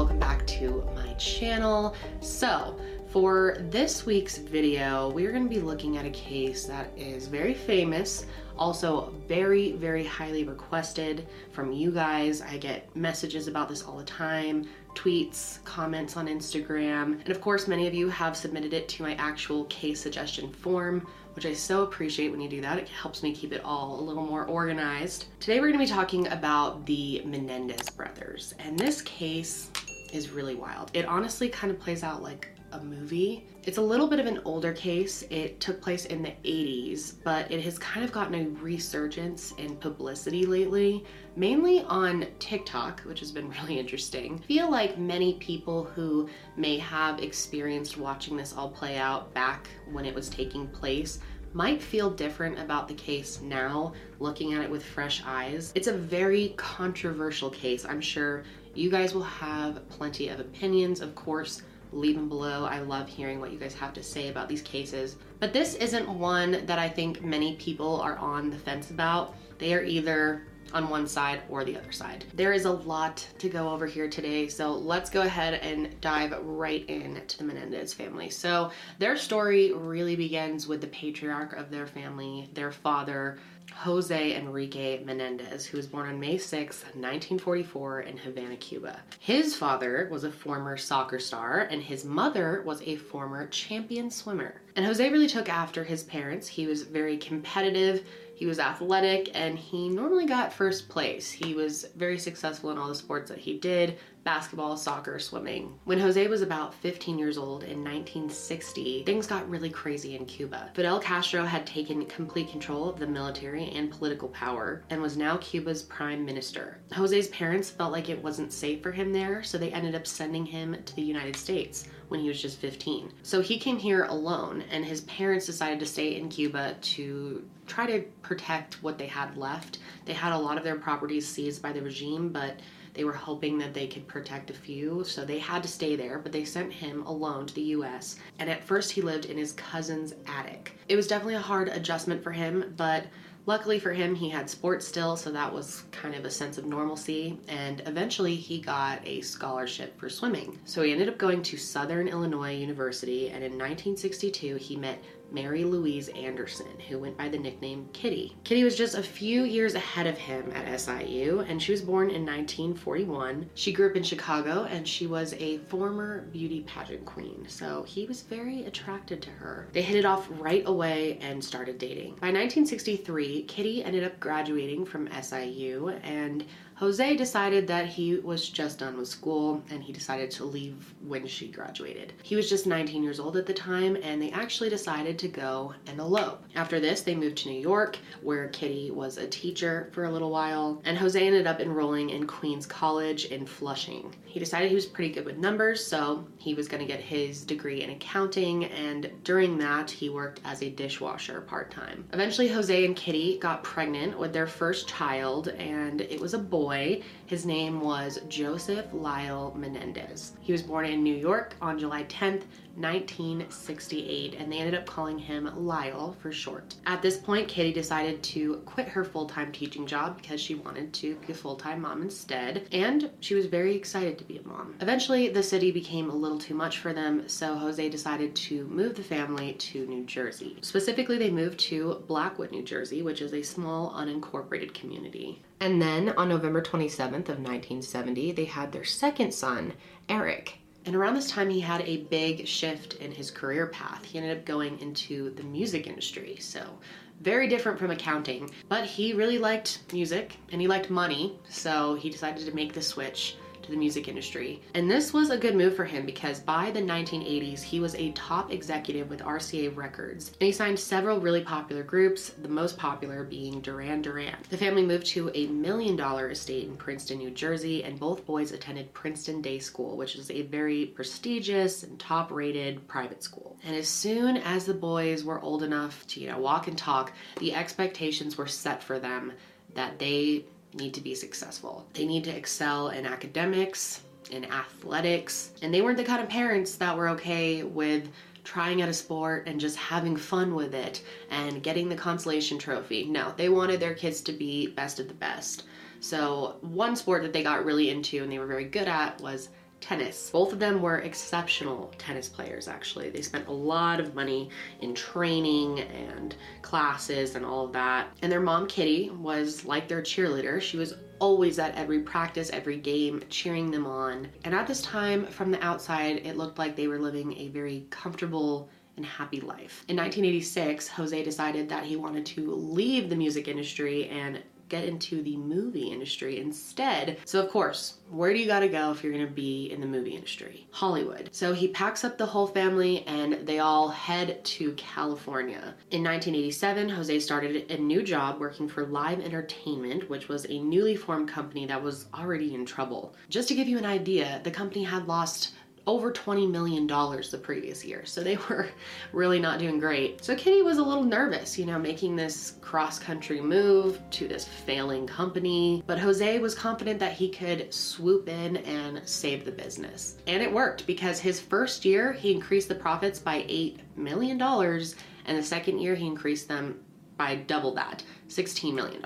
welcome back to my channel. So for this week's video, we are going to be looking at a case that is very famous, also very, very highly requested from you guys. I get messages about this all the time, tweets, comments on Instagram, and of course many of you have submitted it to my actual case suggestion form, which I so appreciate when you do that. It helps me keep it all a little more organized. Today we're going to be talking about the Menendez brothers, and this case is really wild. It honestly kind of plays out like a movie. It's a little bit of an older case. It took place in the 80s, but it has kind of gotten a resurgence in publicity lately, mainly on TikTok, which has been really interesting. I feel like many people who may have experienced watching this all play out back when it was taking place might feel different about the case now, looking at it with fresh eyes. It's a very controversial case. I'm sure you guys will have plenty of opinions, of course. Leave them below. I love hearing what you guys have to say about these cases. But this isn't one that I think many people are on the fence about. They are either on one side or the other side. There is a lot to go over here today, so let's go ahead and dive right in to the Menendez family. So their story really begins with the patriarch of their family, their father, Jose Enrique Menendez, who was born on May 6, 1944 in Havana, Cuba. His father was a former soccer star and his mother was a former champion swimmer. And Jose really took after his parents. He was very competitive, he was athletic, and he normally got first place. He was very successful in all the sports that he did: basketball, soccer, swimming. When Jose was about 15 years old in 1960, things got really crazy in Cuba. Fidel Castro had taken complete control of the military and political power and was now Cuba's prime minister. Jose's parents felt like it wasn't safe for him there, so they ended up sending him to the United States when he was just 15. So he came here alone, and his parents decided to stay in Cuba to try to protect what they had left. They had a lot of their properties seized by the regime, but they were hoping that they could protect a few, so they had to stay there, but they sent him alone to the US, and at first he lived in his cousin's attic. It was definitely a hard adjustment for him, but luckily for him, he had sports still, so that was kind of a sense of normalcy, and eventually he got a scholarship for swimming. So he ended up going to Southern Illinois University, and in 1962 he met Mary Louise Anderson, who went by the nickname Kitty. Kitty was just a few years ahead of him at SIU, and she was born in 1941. She grew up in Chicago, and she was a former beauty pageant queen, so he was very attracted to her. They hit it off right away and started dating. By 1963, Kitty ended up graduating from SIU, and Jose decided that he was just done with school, and he decided to leave when she graduated. He was just 19 years old at the time, and they actually decided to go and elope. After this, they moved to New York, where Kitty was a teacher for a little while, and Jose ended up enrolling in Queens College in Flushing. He decided he was pretty good with numbers, so he was going to get his degree in accounting, and during that, he worked as a dishwasher part-time. Eventually, Jose and Kitty got pregnant with their first child, and it was a boy. His name was Joseph Lyle Menendez. He was born in New York on July 10th, 1968, and they ended up calling him Lyle for short. At this point, Kitty decided to quit her full-time teaching job because she wanted to be a full-time mom instead, and she was very excited to be a mom. Eventually, the city became a little too much for them, so Jose decided to move the family to New Jersey. Specifically, they moved to Blackwood, New Jersey, which is a small unincorporated community. And then on November 27th of 1970, they had their second son, Eric. And around this time, he had a big shift in his career path. He ended up going into the music industry, so very different from accounting. But he really liked music, and he liked money, so he decided to make the switch to the music industry. And this was a good move for him because by the 1980s, he was a top executive with RCA Records, and he signed several really popular groups, the most popular being Duran Duran. The family moved to a $1 million estate in Princeton, New Jersey, and both boys attended Princeton Day School, which is a very prestigious and top-rated private school. And as soon as the boys were old enough to, walk and talk, the expectations were set for them that they need to be successful. They need to excel in academics, in athletics, and they weren't the kind of parents that were okay with trying out a sport and just having fun with it and getting the consolation trophy. No, they wanted their kids to be best of the best. So one sport that they got really into and they were very good at was tennis. Both of them were exceptional tennis players, actually. They spent a lot of money in training and classes and all of that. And their mom, Kitty, was like their cheerleader. She was always at every practice, every game, cheering them on. And at this time, from the outside, it looked like they were living a very comfortable and happy life. In 1986, Jose decided that he wanted to leave the music industry and get into the movie industry instead. So of course, where do you gotta go if you're gonna be in the movie industry? Hollywood. So he packs up the whole family and they all head to California. In 1987, Jose started a new job working for Live Entertainment, which was a newly formed company that was already in trouble. Just to give you an idea, the company had lost over $20 million the previous year. So they were really not doing great. So Kitty was a little nervous, you know, making this cross-country move to this failing company. But Jose was confident that he could swoop in and save the business. And it worked, because his first year, he increased the profits by $8 million. And the second year, he increased them by double that, $16 million.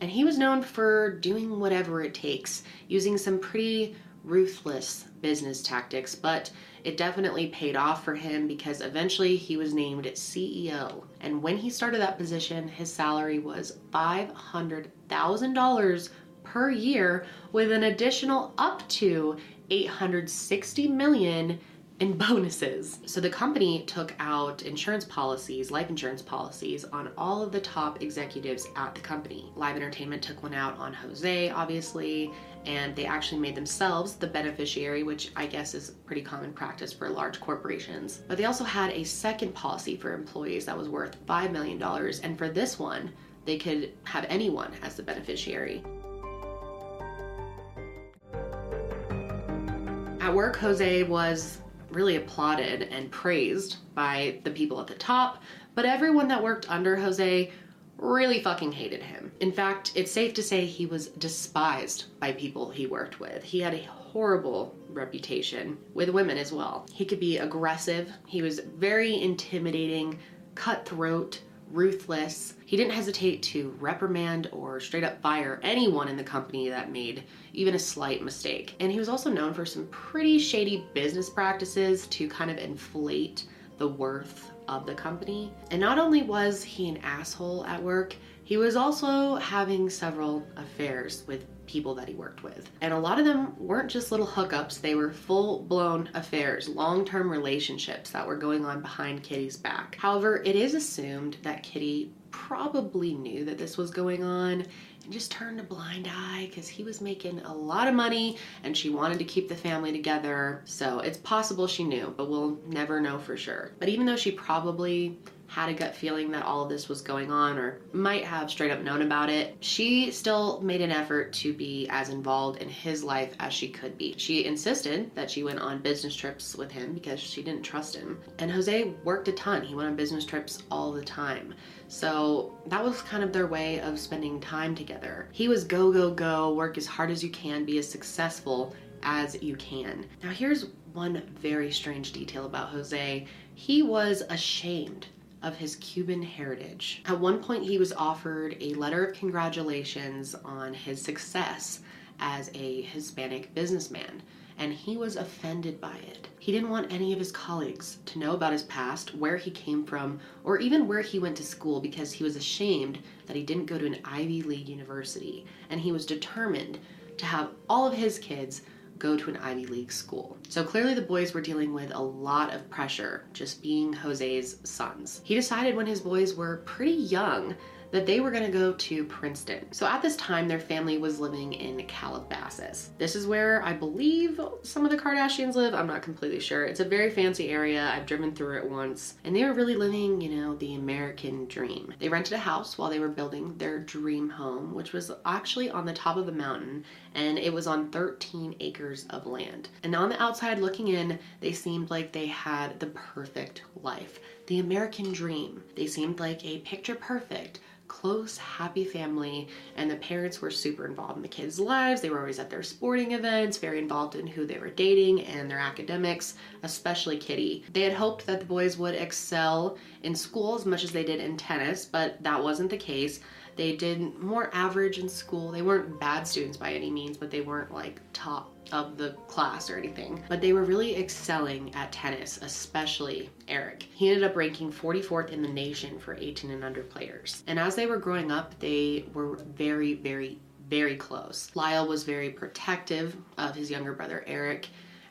And he was known for doing whatever it takes, using some pretty ruthless business tactics, but it definitely paid off for him, because eventually he was named CEO. And when he started that position, his salary was $500,000 per year, with an additional up to $860 million in bonuses. So the company took out insurance policies, life insurance policies, on all of the top executives at the company. Live Entertainment took one out on Jose, obviously, and they actually made themselves the beneficiary, which I guess is pretty common practice for large corporations. But they also had a second policy for employees that was worth $5 million, and for this one, they could have anyone as the beneficiary. At work, Jose was really applauded and praised by the people at the top, but everyone that worked under Jose really fucking hated him. In fact, it's safe to say he was despised by people he worked with. He had a horrible reputation with women as well. He could be aggressive. He was very intimidating, cutthroat, ruthless. He didn't hesitate to reprimand or straight up fire anyone in the company that made even a slight mistake. And he was also known for some pretty shady business practices to kind of inflate the worth of the company. And not only was he an asshole at work, he was also having several affairs with people that he worked with. And a lot of them weren't just little hookups, they were full-blown affairs, long-term relationships that were going on behind Kitty's back. However, it is assumed that Kitty probably knew that this was going on and just turned a blind eye, because he was making a lot of money and she wanted to keep the family together. So it's possible she knew, but we'll never know for sure. But even though she probably had a gut feeling that all of this was going on, or might have straight up known about it, she still made an effort to be as involved in his life as she could be. She insisted that she went on business trips with him because she didn't trust him. And Jose worked a ton. He went on business trips all the time. So that was kind of their way of spending time together. He was go, go, go, work as hard as you can, be as successful as you can. Now here's one very strange detail about Jose. He was ashamed of his Cuban heritage. At one point, he was offered a letter of congratulations on his success as a Hispanic businessman, and he was offended by it. He didn't want any of his colleagues to know about his past, where he came from, or even where he went to school, because he was ashamed that he didn't go to an Ivy League university, and he was determined to have all of his kids go to an Ivy League school. So clearly the boys were dealing with a lot of pressure just being Jose's sons. He decided when his boys were pretty young that they were gonna go to Princeton. So at this time, their family was living in Calabasas. This is where I believe some of the Kardashians live. I'm not completely sure. It's a very fancy area. I've driven through it once. And they were really living, you know, the American dream. They rented a house while they were building their dream home, which was actually on the top of a mountain, and it was on 13 acres of land. And on the outside looking in, they seemed like they had the perfect life. The American dream. They seemed like a picture perfect, close, happy family, and the parents were super involved in the kids' lives. They were always at their sporting events, very involved in who they were dating and their academics, especially Kitty. They had hoped that the boys would excel in school as much as they did in tennis, but that wasn't the case. They did more average in school. They weren't bad students by any means, but they weren't like top of the class or anything. But they were really excelling at tennis, especially Eric. He ended up ranking 44th in the nation for 18 and under players. And as they were growing up, they were very, very, very close. Lyle was very protective of his younger brother, Eric,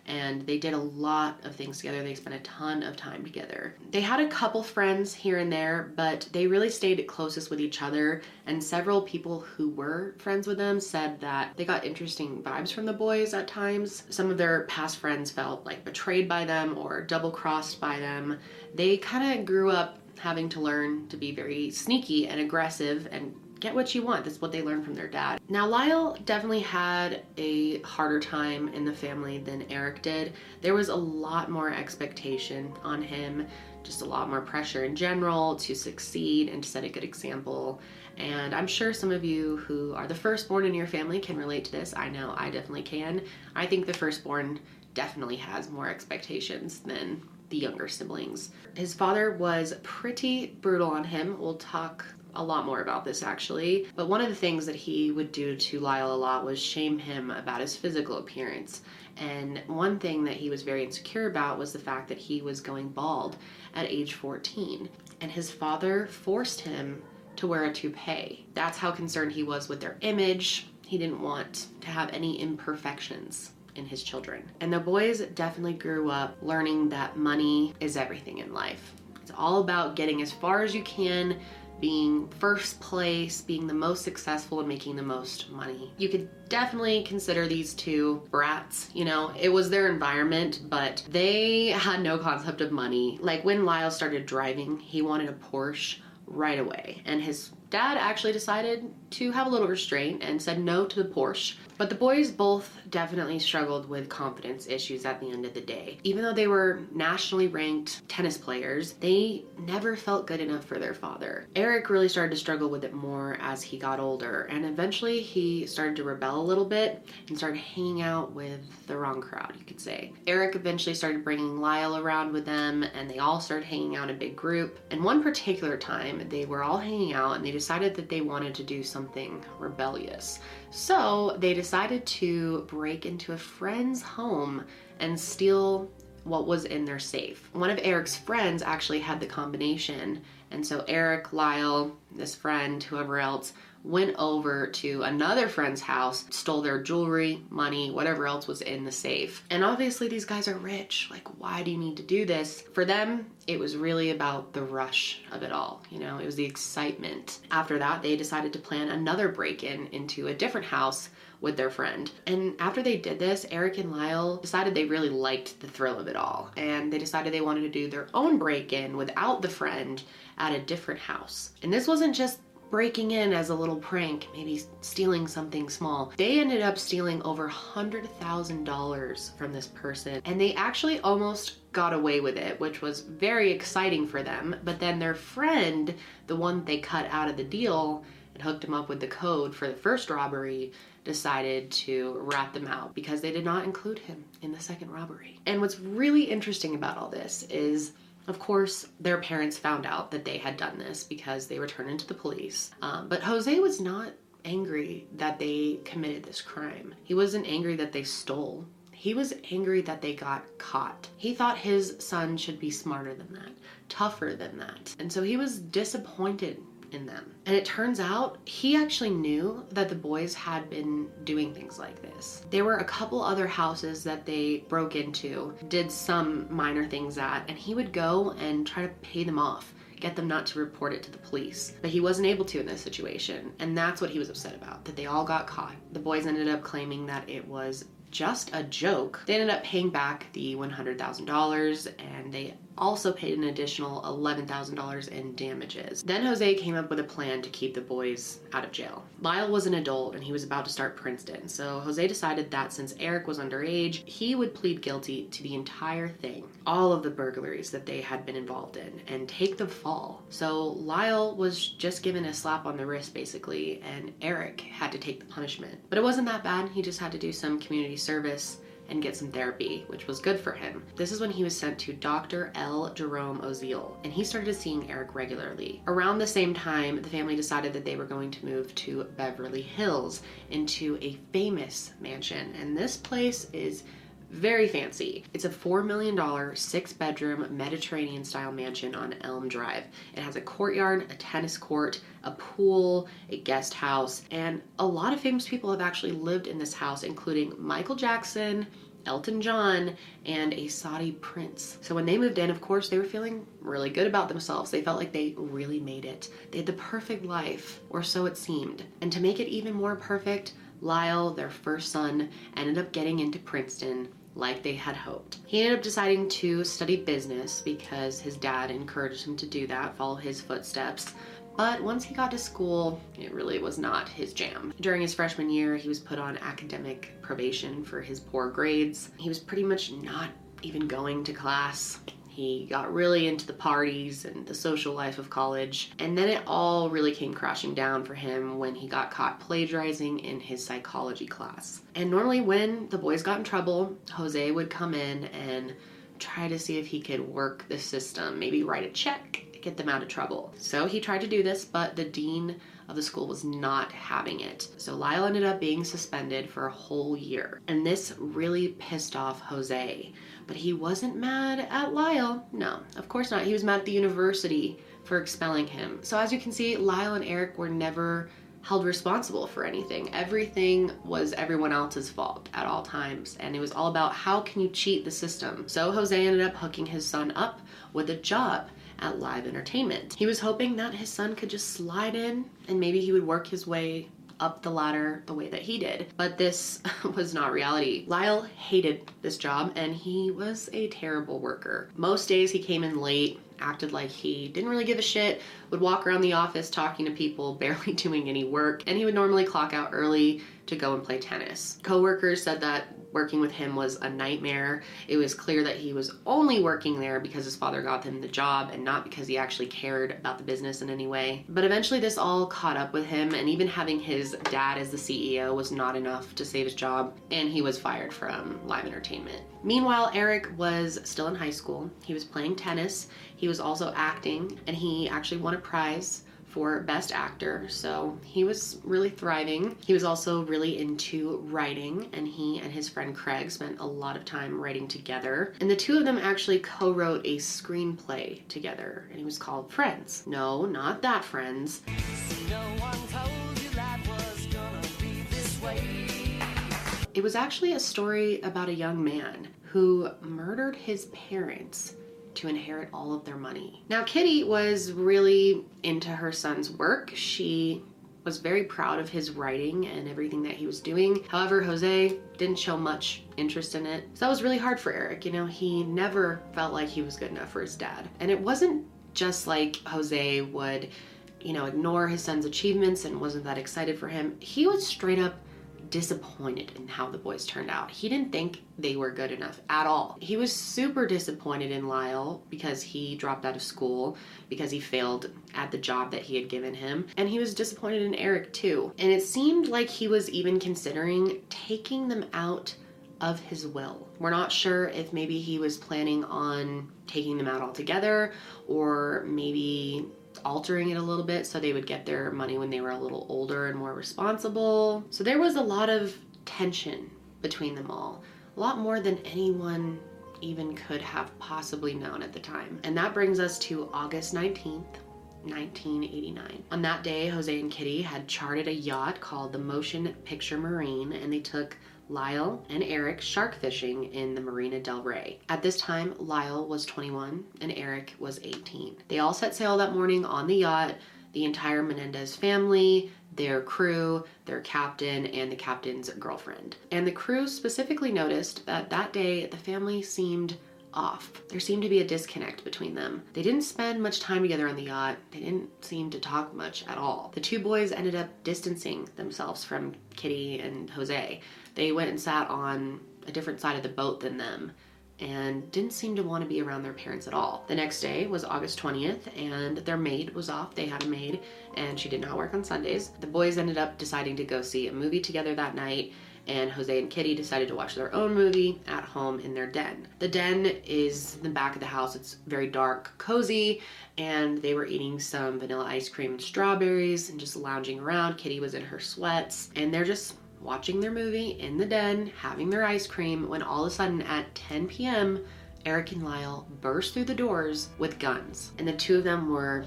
and they did a lot of things together. They spent a ton of time together. They had a couple friends here and there, but they really stayed closest with each other, and several people who were friends with them said that they got interesting vibes from the boys at times. Some of their past friends felt like betrayed by them or double-crossed by them. They kind of grew up having to learn to be very sneaky and aggressive and get what you want. That's what they learned from their dad. Now, Lyle definitely had a harder time in the family than Eric did. There was a lot more expectation on him, just a lot more pressure in general to succeed and to set a good example. And I'm sure some of you who are the firstborn in your family can relate to this. I know I definitely can. I think the firstborn definitely has more expectations than the younger siblings. His father was pretty brutal on him. We'll talk a lot more about this actually, but one of the things that he would do to Lyle a lot was shame him about his physical appearance. And one thing that he was very insecure about was the fact that he was going bald at age 14, and his father forced him to wear a toupee. That's how concerned he was with their image. He didn't want to have any imperfections in his children. And the boys definitely grew up learning that money is everything in life. It's all about getting as far as you can, being first place, being the most successful, and making the most money. You could definitely consider these two brats, you know, it was their environment, but they had no concept of money. Like when Lyle started driving, he wanted a Porsche right away, and his dad actually decided to have a little restraint and said no to the Porsche. But the boys both definitely struggled with confidence issues at the end of the day. Even though they were nationally ranked tennis players, they never felt good enough for their father. Eric really started to struggle with it more as he got older, and eventually he started to rebel a little bit and started hanging out with the wrong crowd, you could say. Eric eventually started bringing Lyle around with them, and they all started hanging out in a big group. And one particular time, they were all hanging out and they decided that they wanted to do something rebellious. So they decided to break into a friend's home and steal what was in their safe. One of Eric's friends actually had the combination. And so Eric, Lyle, this friend, whoever else, went over to another friend's house, stole their jewelry, money, whatever else was in the safe. And obviously these guys are rich. Like, why do you need to do this? For them, it was really about the rush of it all. You know, it was the excitement. After that, they decided to plan another break-in into a different house with their friend. And after they did this, Eric and Lyle decided they really liked the thrill of it all. And they decided they wanted to do their own break-in without the friend at a different house. And this wasn't just breaking in as a little prank, maybe stealing something small. They ended up stealing over $100,000 from this person, and they actually almost got away with it, which was very exciting for them. But then their friend, the one they cut out of the deal and hooked him up with the code for the first robbery, decided to rat them out because they did not include him in the second robbery. And what's really interesting about all this is, of course, their parents found out that they had done this because they were turned to the police. But Jose was not angry that they committed this crime. He wasn't angry that they stole. He was angry that they got caught. He thought his son should be smarter than that, tougher than that. And so he was disappointed in them. And it turns out he actually knew that the boys had been doing things like this. There were a couple other houses that they broke into, did some minor things at, and he would go and try to pay them off, get them not to report it to the police. But he wasn't able to in this situation, and that's what he was upset about, that they all got caught. The boys ended up claiming that it was just a joke. They ended up paying back the $100,000, and they also paid an additional $11,000 in damages. Then Jose came up with a plan to keep the boys out of jail. Lyle was an adult and he was about to start Princeton, so Jose decided that since Eric was underage, he would plead guilty to the entire thing, all of the burglaries that they had been involved in, and take the fall. So Lyle was just given a slap on the wrist basically, and Eric had to take the punishment. But it wasn't that bad, he just had to do some community service and get some therapy, which was good for him. This is when he was sent to Dr. L. Jerome Oziel, and he started seeing Eric regularly. Around the same time, the family decided that they were going to move to Beverly Hills into a famous mansion, and this place is very fancy. It's a $4 million, 6-bedroom Mediterranean style mansion on Elm Drive. It has a courtyard, a tennis court, a pool, a guest house, and a lot of famous people have actually lived in this house, including Michael Jackson, Elton John, and a Saudi prince. So when they moved in, of course, they were feeling really good about themselves. They felt like they really made it. They had the perfect life, or so it seemed. And to make it even more perfect, Lyle, their first son, ended up getting into Princeton like they had hoped. He ended up deciding to study business because his dad encouraged him to do that, follow his footsteps. But once he got to school, it really was not his jam. During his freshman year, he was put on academic probation for his poor grades. He was pretty much not even going to class. He got really into the parties and the social life of college. And then it all really came crashing down for him when he got caught plagiarizing in his psychology class. And normally when the boys got in trouble, Jose would come in and try to see if he could work the system, maybe write a check, get them out of trouble. So he tried to do this, but the dean of the school was not having it. So Lyle ended up being suspended for a whole year. And this really pissed off Jose. But he wasn't mad at Lyle. No, of course not. He was mad at the university for expelling him. So as you can see, Lyle and Eric were never held responsible for anything. Everything was everyone else's fault at all times. And it was all about how can you cheat the system? So Jose ended up hooking his son up with a job at Live Entertainment. He was hoping that his son could just slide in and maybe he would work his way up the ladder the way that he did. But this was not reality. Lyle hated this job and he was a terrible worker. Most days he came in late, acted like he didn't really give a shit, would walk around the office talking to people, barely doing any work, and he would normally clock out early to go and play tennis. Co-workers said that working with him was a nightmare. It was clear that he was only working there because his father got him the job and not because he actually cared about the business in any way. But eventually this all caught up with him, and even having his dad as the CEO was not enough to save his job, and he was fired from Live Entertainment. Meanwhile, Eric was still in high school. He was playing tennis. He was also acting, and he actually won a prize for Best Actor, so he was really thriving. He was also really into writing, and he and his friend Craig spent a lot of time writing together. And the two of them actually co-wrote a screenplay together, and it was called Friends. No, not that Friends. So no one told you life was gonna be this way. It was actually a story about a young man who murdered his parents to inherit all of their money. Now, Kitty was really into her son's work. She was very proud of his writing and everything that he was doing. However, Jose didn't show much interest in it. So that was really hard for Eric. You know, he never felt like he was good enough for his dad. And it wasn't just like Jose would, ignore his son's achievements and wasn't that excited for him. He was straight up disappointed in how the boys turned out. He didn't think they were good enough at all. He was super disappointed in Lyle because he dropped out of school, because he failed at the job that he had given him. And he was disappointed in Eric too. And it seemed like he was even considering taking them out of his will. We're not sure if maybe he was planning on taking them out altogether or maybe altering it a little bit so they would get their money when they were a little older and more responsible. So there was a lot of tension between them all, a lot more than anyone even could have possibly known at the time. And that brings us to August 19th, 1989. On that day, Jose and Kitty had chartered a yacht called the Motion Picture Marine, and they took Lyle and Eric shark fishing in the Marina del Rey. At this time, Lyle was 21 and Eric was 18. They all set sail that morning on the yacht, the entire Menendez family, their crew, their captain, and the captain's girlfriend. And the crew specifically noticed that that day the family seemed off. There seemed to be a disconnect between them. They didn't spend much time together on the yacht. They didn't seem to talk much at all. The two boys ended up distancing themselves from Kitty and Jose. They went and sat on a different side of the boat than them and didn't seem to want to be around their parents at all. The next day was August 20th and their maid was off. They had a maid and she did not work on Sundays. The boys ended up deciding to go see a movie together that night, and Jose and Kitty decided to watch their own movie at home in their den. The den is in the back of the house. It's very dark, cozy, and they were eating some vanilla ice cream and strawberries and just lounging around. Kitty was in her sweats and they're just watching their movie in the den, having their ice cream, when all of a sudden at 10 p.m., Eric and Lyle burst through the doors with guns. And the two of them were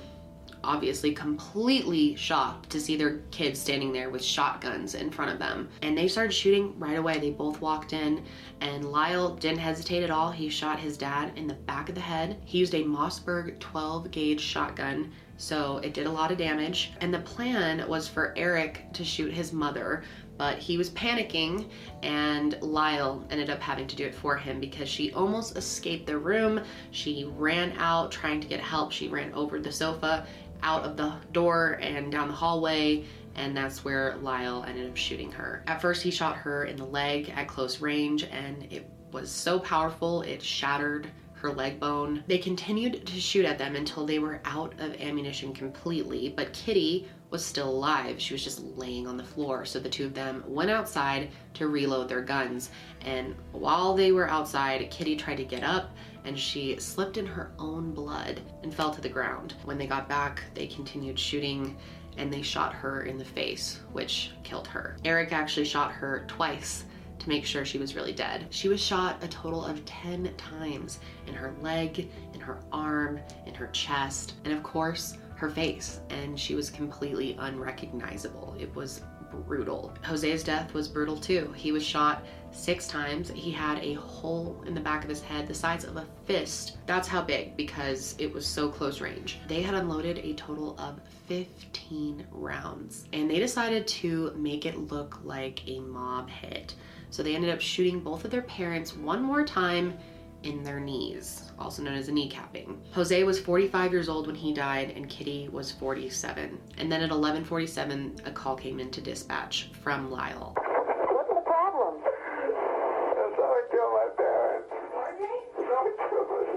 obviously completely shocked to see their kids standing there with shotguns in front of them. And they started shooting right away. They both walked in and Lyle didn't hesitate at all. He shot his dad in the back of the head. He used a Mossberg 12 gauge shotgun, so it did a lot of damage. And the plan was for Eric to shoot his mother, but he was panicking and Lyle ended up having to do it for him because she almost escaped the room. She ran out trying to get help. She ran over the sofa, out of the door and down the hallway, and that's where Lyle ended up shooting her. At first he shot her in the leg at close range and it was so powerful it shattered her leg bone. They continued to shoot at them until they were out of ammunition completely, but Kitty was still alive. She was just laying on the floor. So the two of them went outside to reload their guns. And while they were outside, Kitty tried to get up and she slipped in her own blood and fell to the ground. When they got back, they continued shooting and they shot her in the face, which killed her. Eric actually shot her twice to make sure she was really dead. She was shot a total of 10 times in her leg, in her arm, in her chest, and of course, her face, and she was completely unrecognizable. It was brutal. Jose's death was brutal too. He was shot 6 times. He had a hole in the back of his head the size of a fist. That's how big, because it was so close range. They had unloaded a total of 15 rounds and they decided to make it look like a mob hit. So they ended up shooting both of their parents one more time in their knees, also known as a kneecapping. Jose was 45 years old when he died and Kitty was 47. And then at 11:47, a call came into dispatch from Lyle. What's the problem? I'm trying to kill my parents. Are they?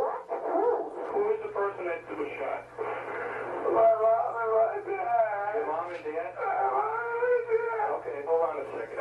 What? Who is the person that was shot? My dad. Your mom and dad? Okay, hold on a second.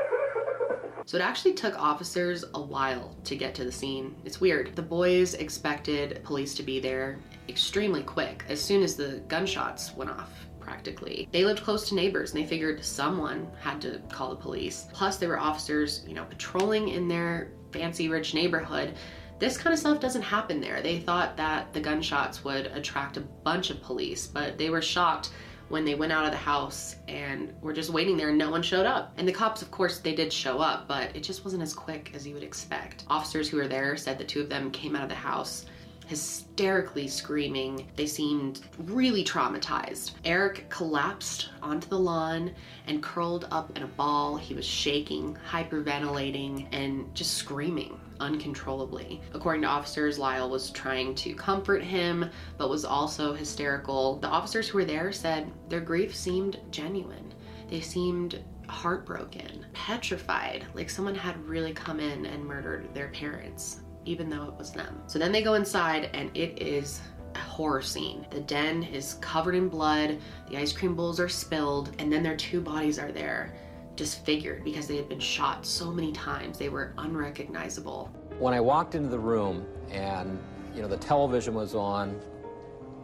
So it actually took officers a while to get to the scene. It's weird. The boys expected police to be there extremely quick, as soon as the gunshots went off, practically. They lived close to neighbors and they figured someone had to call the police. Plus they were officers, patrolling in their fancy rich neighborhood. This kind of stuff doesn't happen there. They thought that the gunshots would attract a bunch of police, but they were shocked when they went out of the house and were just waiting there and no one showed up. And the cops, of course, they did show up, but it just wasn't as quick as you would expect. Officers who were there said the two of them came out of the house hysterically screaming. They seemed really traumatized. Eric collapsed onto the lawn and curled up in a ball. He was shaking, hyperventilating, and just screaming uncontrollably. According to officers, Lyle was trying to comfort him, but was also hysterical. The officers who were there said their grief seemed genuine. They seemed heartbroken, petrified, like someone had really come in and murdered their parents, even though it was them. So then they go inside and it is a horror scene. The den is covered in blood, the ice cream bowls are spilled, and then their two bodies are there, disfigured because they had been shot so many times. They were unrecognizable. When I walked into the room and, the television was on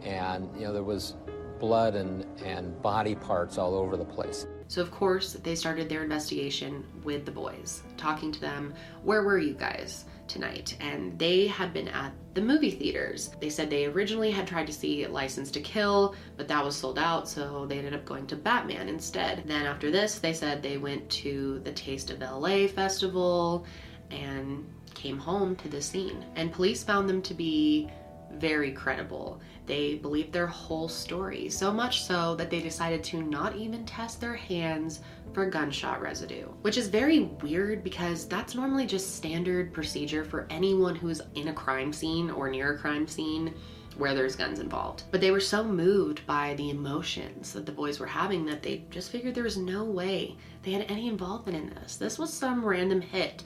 and, there was blood and body parts all over the place. So of course, they started their investigation with the boys, talking to them, where were you guys tonight? And they had been at the movie theaters. They said they originally had tried to see License to Kill, but that was sold out, so they ended up going to Batman instead. Then after this, they said they went to the Taste of LA festival and came home to the scene. And police found them to be very credible. They believed their whole story, so much so that they decided to not even test their hands for gunshot residue, which is very weird because that's normally just standard procedure for anyone who's in a crime scene or near a crime scene where there's guns involved. But they were so moved by the emotions that the boys were having that they just figured there was no way they had any involvement in this. This was some random hit,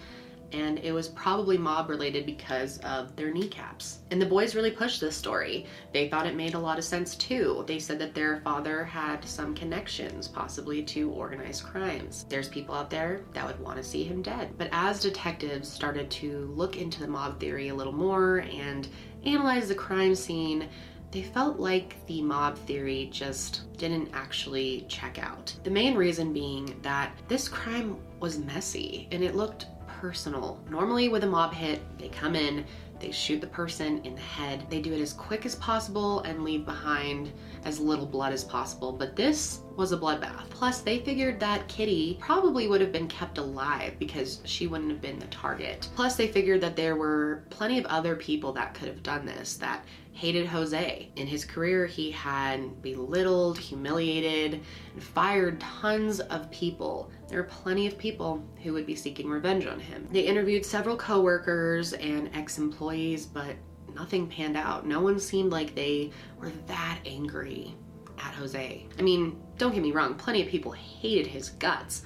and it was probably mob related because of their kneecaps. And the boys really pushed this story. They thought it made a lot of sense too. They said that their father had some connections, possibly to organized crimes. There's people out there that would want to see him dead. But as detectives started to look into the mob theory a little more and analyze the crime scene, they felt like the mob theory just didn't actually check out. The main reason being that this crime was messy and it looked personal. Normally with a mob hit, they come in, they shoot the person in the head. They do it as quick as possible and leave behind as little blood as possible. But this was a bloodbath. Plus, they figured that Kitty probably would have been kept alive because she wouldn't have been the target. Plus, they figured that there were plenty of other people that could have done this that hated Jose. In his career, he had belittled, humiliated, and fired tons of people. There were plenty of people who would be seeking revenge on him. They interviewed several coworkers and ex-employees, but nothing panned out. No one seemed like they were that angry at Jose. I mean, don't get me wrong, plenty of people hated his guts,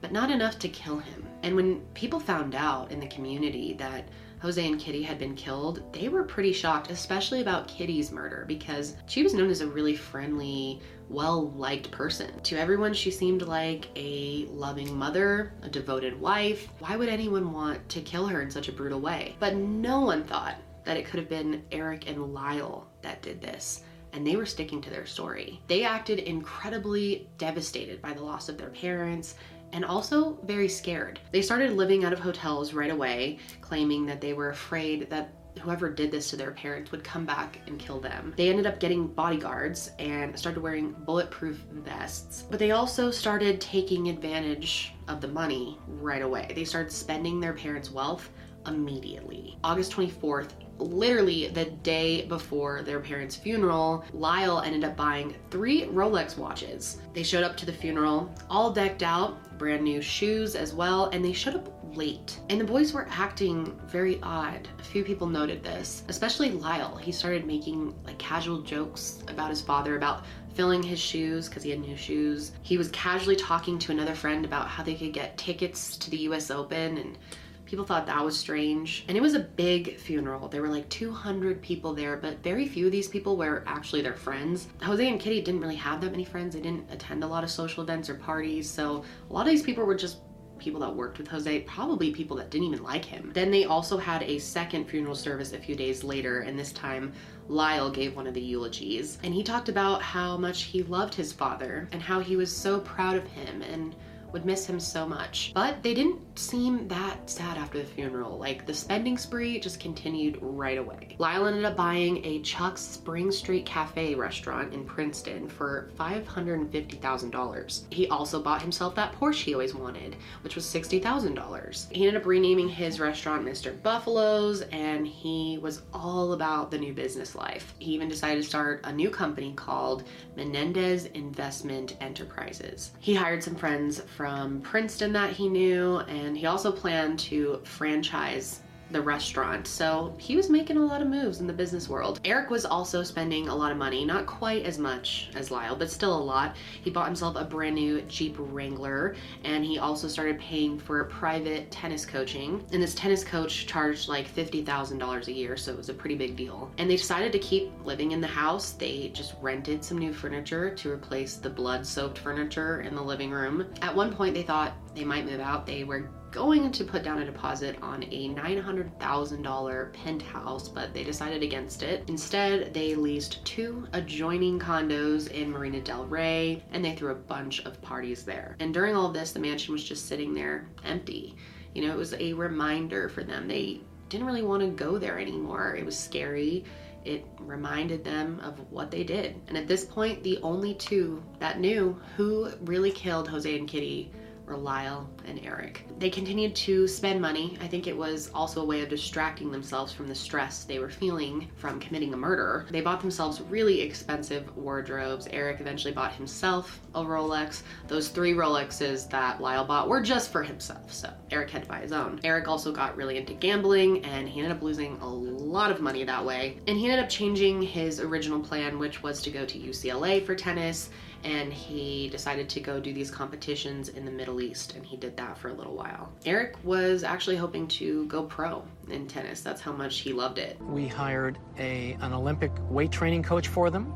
but not enough to kill him. And when people found out in the community that Jose and Kitty had been killed, they were pretty shocked, especially about Kitty's murder, because she was known as a really friendly, well-liked person. To everyone, she seemed like a loving mother, a devoted wife. Why would anyone want to kill her in such a brutal way? But no one thought that it could have been Eric and Lyle that did this, and they were sticking to their story. They acted incredibly devastated by the loss of their parents, and also very scared. They started living out of hotels right away, claiming that they were afraid that whoever did this to their parents would come back and kill them. They ended up getting bodyguards and started wearing bulletproof vests, but they also started taking advantage of the money right away. They started spending their parents' wealth immediately. August 24th, literally the day before their parents' funeral, Lyle ended up buying 3 Rolex watches. They showed up to the funeral all decked out, brand new shoes as well, and they showed up late. And the boys were acting very odd. A few people noted this, especially Lyle. He started making like casual jokes about his father, about filling his shoes because he had new shoes. He was casually talking to another friend about how they could get tickets to the US Open, and people thought that was strange. And it was a big funeral. There were like 200 people there, but very few of these people were actually their friends. Jose and Kitty didn't really have that many friends. They didn't attend a lot of social events or parties. So a lot of these people were just people that worked with Jose, probably people that didn't even like him. Then they also had a second funeral service a few days later, and this time Lyle gave one of the eulogies. And he talked about how much he loved his father and how he was so proud of him and would miss him so much. But they didn't seem that sad after the funeral. Like, the spending spree just continued right away. Lyle ended up buying a Chuck's Spring Street Cafe restaurant in Princeton for $550,000. He also bought himself that Porsche he always wanted, which was $60,000. He ended up renaming his restaurant Mr. Buffalo's, and he was all about the new business life. He even decided to start a new company called Menendez Investment Enterprises. He hired some friends from Princeton that he knew, and he also planned to franchise the restaurant. So he was making a lot of moves in the business world. Eric was also spending a lot of money, not quite as much as Lyle, but still a lot. He bought himself a brand new Jeep Wrangler, and he also started paying for private tennis coaching. And this tennis coach charged like $50,000 a year, so it was a pretty big deal. And they decided to keep living in the house. They just rented some new furniture to replace the blood-soaked furniture in the living room. At one point, they thought they might move out. They were going to put down a deposit on a $900,000 penthouse, but they decided against it. Instead, they leased 2 adjoining condos in Marina del Rey, and they threw a bunch of parties there. And during all this, the mansion was just sitting there empty. You know, it was a reminder for them. They didn't really want to go there anymore. It was scary. It reminded them of what they did. And at this point, the only two that knew who really killed Jose and Kitty were Lyle and Eric. They continued to spend money. I think it was also a way of distracting themselves from the stress they were feeling from committing a murder. They bought themselves really expensive wardrobes. Eric eventually bought himself a Rolex. Those 3 Rolexes that Lyle bought were just for himself, so Eric had to buy his own. Eric also got really into gambling, and he ended up losing a lot of money that way. And he ended up changing his original plan, which was to go to UCLA for tennis, and he decided to go do these competitions in the Middle East, and he did that for a little while. Eric was actually hoping to go pro in tennis. That's how much he loved it. We hired an Olympic weight training coach for them.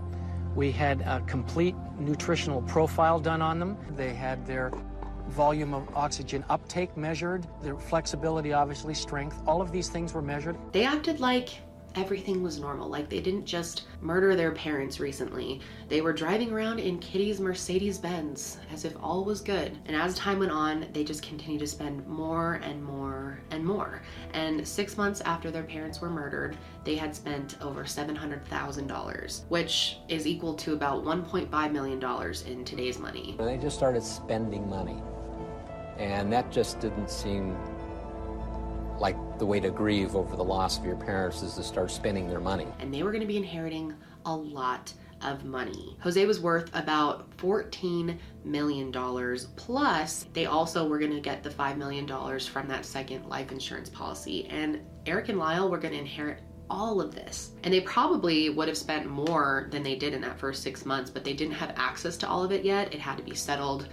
We had a complete nutritional profile done on them. They had their volume of oxygen uptake measured, their flexibility, obviously, strength, all of these things were measured. They acted like everything was normal, like they didn't just murder their parents recently. They were driving around in Kitty's Mercedes-Benz as if all was good. And as time went on, they just continued to spend more and more and more. And 6 months after their parents were murdered, they had spent over $700,000, which is equal to about $1.5 million in today's money. They just started spending money, and that just didn't seem like the way to grieve over the loss of your parents is to start spending their money. And they were going to be inheriting a lot of money. Jose was worth about $14 million, plus they also were going to get the $5 million from that second life insurance policy. And Eric and Lyle were going to inherit all of this. And they probably would have spent more than they did in that first 6 months, but they didn't have access to all of it yet. It had to be settled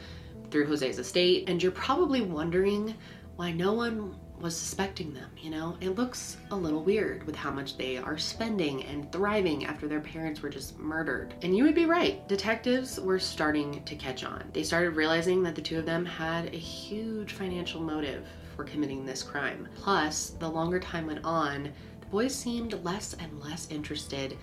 through Jose's estate. And you're probably wondering why no one was suspecting them, you know? It looks a little weird with how much they are spending and thriving after their parents were just murdered. And you would be right. Detectives were starting to catch on. They started realizing that the two of them had a huge financial motive for committing this crime. Plus, the longer time went on, the boys seemed less and less interested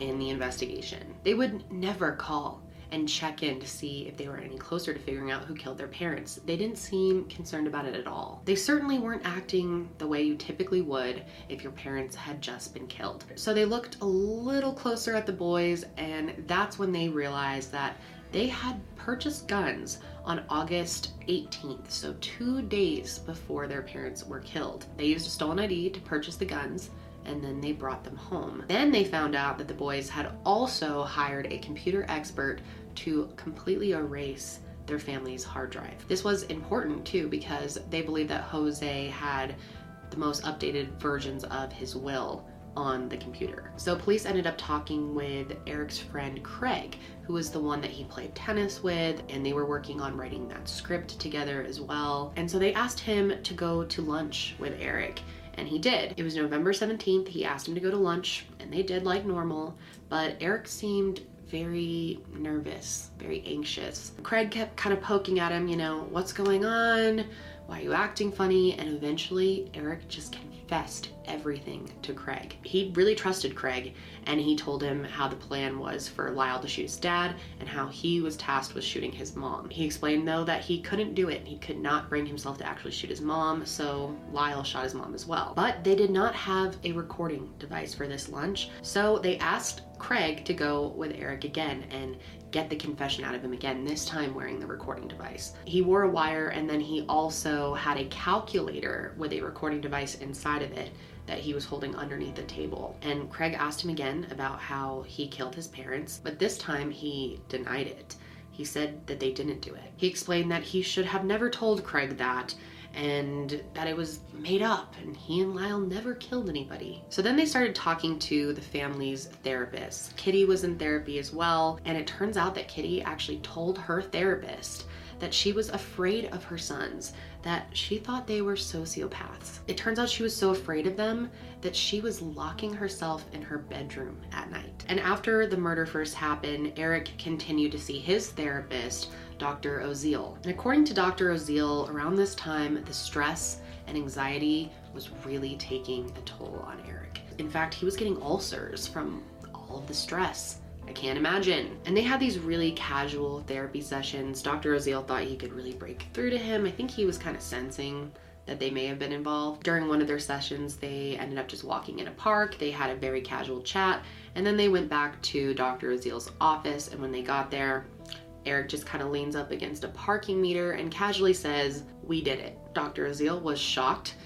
in the investigation. They would never call and check in to see if they were any closer to figuring out who killed their parents. They didn't seem concerned about it at all. They certainly weren't acting the way you typically would if your parents had just been killed. So they looked a little closer at the boys, and that's when they realized that they had purchased guns on August 18th, so 2 days before their parents were killed. They used a stolen ID to purchase the guns, and then they brought them home. Then they found out that the boys had also hired a computer expert to completely erase their family's hard drive. This was important too because they believed that Jose had the most updated versions of his will on the computer. So police ended up talking with Eric's friend Craig, who was the one that he played tennis with, and they were working on writing that script together as well. And so they asked him to go to lunch with Eric, and he did. It was November 17th. He asked him to go to lunch, and they did like normal, but Eric seemed very nervous, very anxious. Craig kept kind of poking at him, you know, what's going on? Why are you acting funny? And eventually Eric just confessed everything to Craig. He really trusted Craig, and he told him how the plan was for Lyle to shoot his dad and how he was tasked with shooting his mom. He explained though that he couldn't do it. He could not bring himself to actually shoot his mom, so Lyle shot his mom as well. But they did not have a recording device for this lunch, so they asked Craig to go with Eric again and get the confession out of him again, this time wearing the recording device. He wore a wire, and then he also had a calculator with a recording device inside of it that he was holding underneath the table. And Craig asked him again about how he killed his parents, but this time he denied it. He said that they didn't do it. He explained that he should have never told Craig that, and that it was made up, and he and Lyle never killed anybody. So then they started talking to the family's therapist. Kitty was in therapy as well, and it turns out that Kitty actually told her therapist that she was afraid of her sons, that she thought they were sociopaths. It turns out she was so afraid of them that she was locking herself in her bedroom at night. And after the murder first happened, Eric continued to see his therapist, Dr. Oziel. And according to Dr. Oziel, around this time, the stress and anxiety was really taking a toll on Eric. In fact, he was getting ulcers from all of the stress. I can't imagine. And they had these really casual therapy sessions. Dr. Oziel thought he could really break through to him. I think he was kind of sensing that they may have been involved. During one of their sessions, they ended up just walking in a park. They had a very casual chat, and then they went back to Dr. Oziel's office, and when they got there, Eric just kind of leans up against a parking meter and casually says, "We did it." Dr. Oziel was shocked,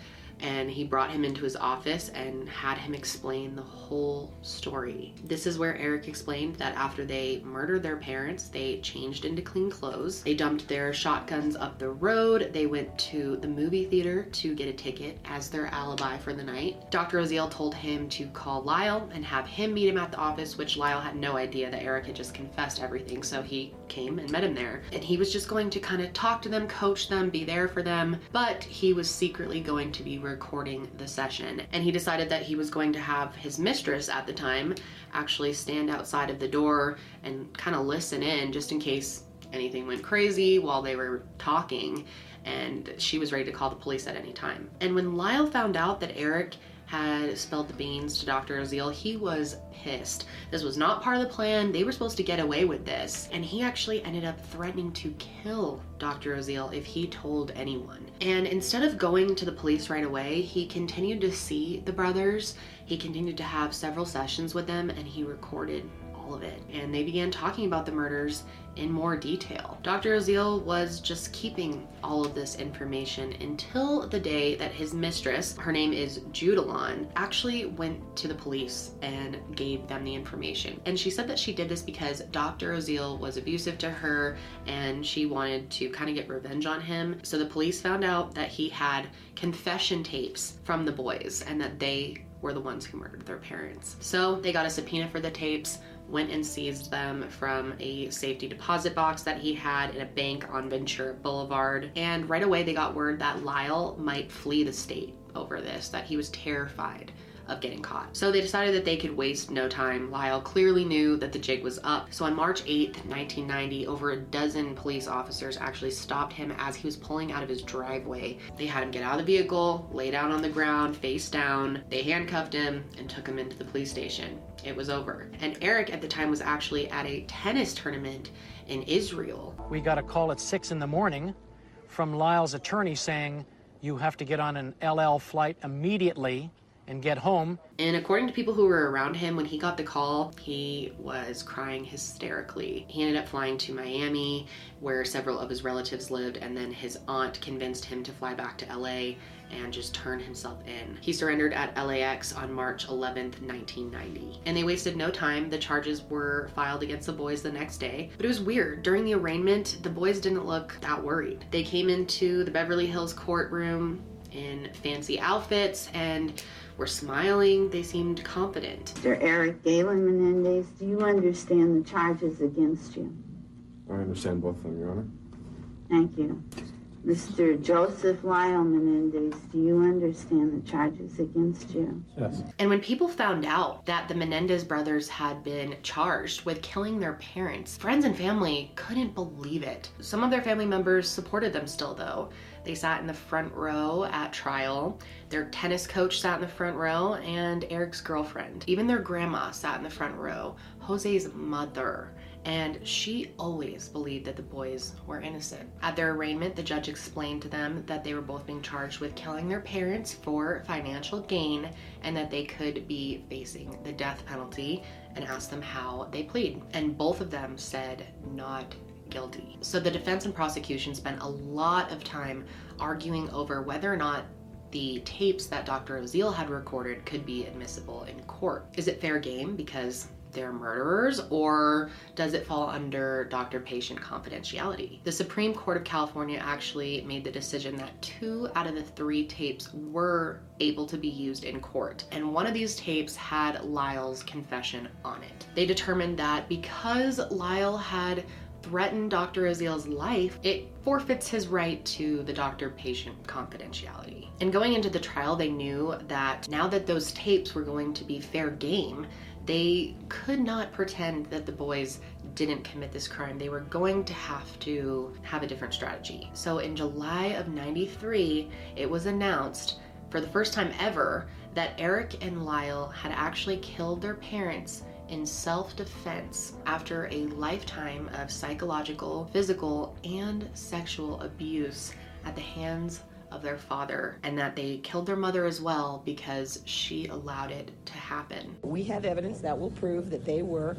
and he brought him into his office and had him explain the whole story. This is where Eric explained that after they murdered their parents, they changed into clean clothes. They dumped their shotguns up the road. They went to the movie theater to get a ticket as their alibi for the night. Dr. Oziel told him to call Lyle and have him meet him at the office, which Lyle had no idea that Eric had just confessed everything. So he came and met him there. And he was just going to kind of talk to them, coach them, be there for them. But he was secretly going to be recording the session, and he decided that he was going to have his mistress at the time actually stand outside of the door and kind of listen in just in case anything went crazy while they were talking, and she was ready to call the police at any time. And when Lyle found out that Eric had spilled the beans to Dr. Oziel, he was pissed. This was not part of the plan. They were supposed to get away with this. And he actually ended up threatening to kill Dr. Oziel if he told anyone. And instead of going to the police right away, he continued to see the brothers. He continued to have several sessions with them, and he recorded all of it. And they began talking about the murders in more detail. Dr. Oziel was just keeping all of this information until the day that his mistress, her name is Judalon, actually went to the police and gave them the information. And she said that she did this because Dr. Oziel was abusive to her and she wanted to kind of get revenge on him. So the police found out that he had confession tapes from the boys and that they were the ones who murdered their parents. So they got a subpoena for the tapes, went and seized them from a safety deposit box that he had in a bank on Ventura Boulevard. And right away they got word that Lyle might flee the state over this, that he was terrified of getting caught. So they decided that they could waste no time. Lyle clearly knew that the jig was up. So on March 8th, 1990, over a dozen police officers actually stopped him as he was pulling out of his driveway. They had him get out of the vehicle, lay down on the ground, face down. They handcuffed him and took him into the police station. It was over. And Eric at the time was actually at a tennis tournament in Israel. We got a call at 6 a.m. from Lyle's attorney saying, "You have to get on an LL flight immediately and get home." And according to people who were around him, when he got the call, he was crying hysterically. He ended up flying to Miami, where several of his relatives lived, and then his aunt convinced him to fly back to LA and just turn himself in. He surrendered at LAX on March 11th, 1990. And they wasted no time. The charges were filed against the boys the next day. But it was weird. During the arraignment, the boys didn't look that worried. They came into the Beverly Hills courtroom in fancy outfits and were smiling. They seemed confident. Mr. Eric Galen Menendez, do you understand the charges against you? I understand both of them, Your Honor. Thank you. Mr. Joseph Lyle Menendez, do you understand the charges against you? Yes. And when people found out that the Menendez brothers had been charged with killing their parents, friends and family couldn't believe it. Some of their family members supported them still, though. They sat in the front row at trial. Their tennis coach sat in the front row, and Eric's girlfriend. Even their grandma sat in the front row, Jose's mother. And she always believed that the boys were innocent. At their arraignment, the judge explained to them that they were both being charged with killing their parents for financial gain and that they could be facing the death penalty, and asked them how they plead. And both of them said not guilty. So the defense and prosecution spent a lot of time arguing over whether or not the tapes that Dr. Oziel had recorded could be admissible in court. Is it fair game because they're murderers, or does it fall under doctor-patient confidentiality? The Supreme Court of California actually made the decision that 2 out of the 3 tapes were able to be used in court, and one of these tapes had Lyle's confession on it. They determined that because Lyle had threatened Dr. Oziel's life, it forfeits his right to the doctor-patient confidentiality. And going into the trial, they knew that now that those tapes were going to be fair game, they could not pretend that the boys didn't commit this crime. They were going to have a different strategy. So in July of 93, it was announced for the first time ever that Eric and Lyle had actually killed their parents in self-defense after a lifetime of psychological, physical, and sexual abuse at the hands of their father, and that they killed their mother as well because she allowed it to happen. We have evidence that will prove that they were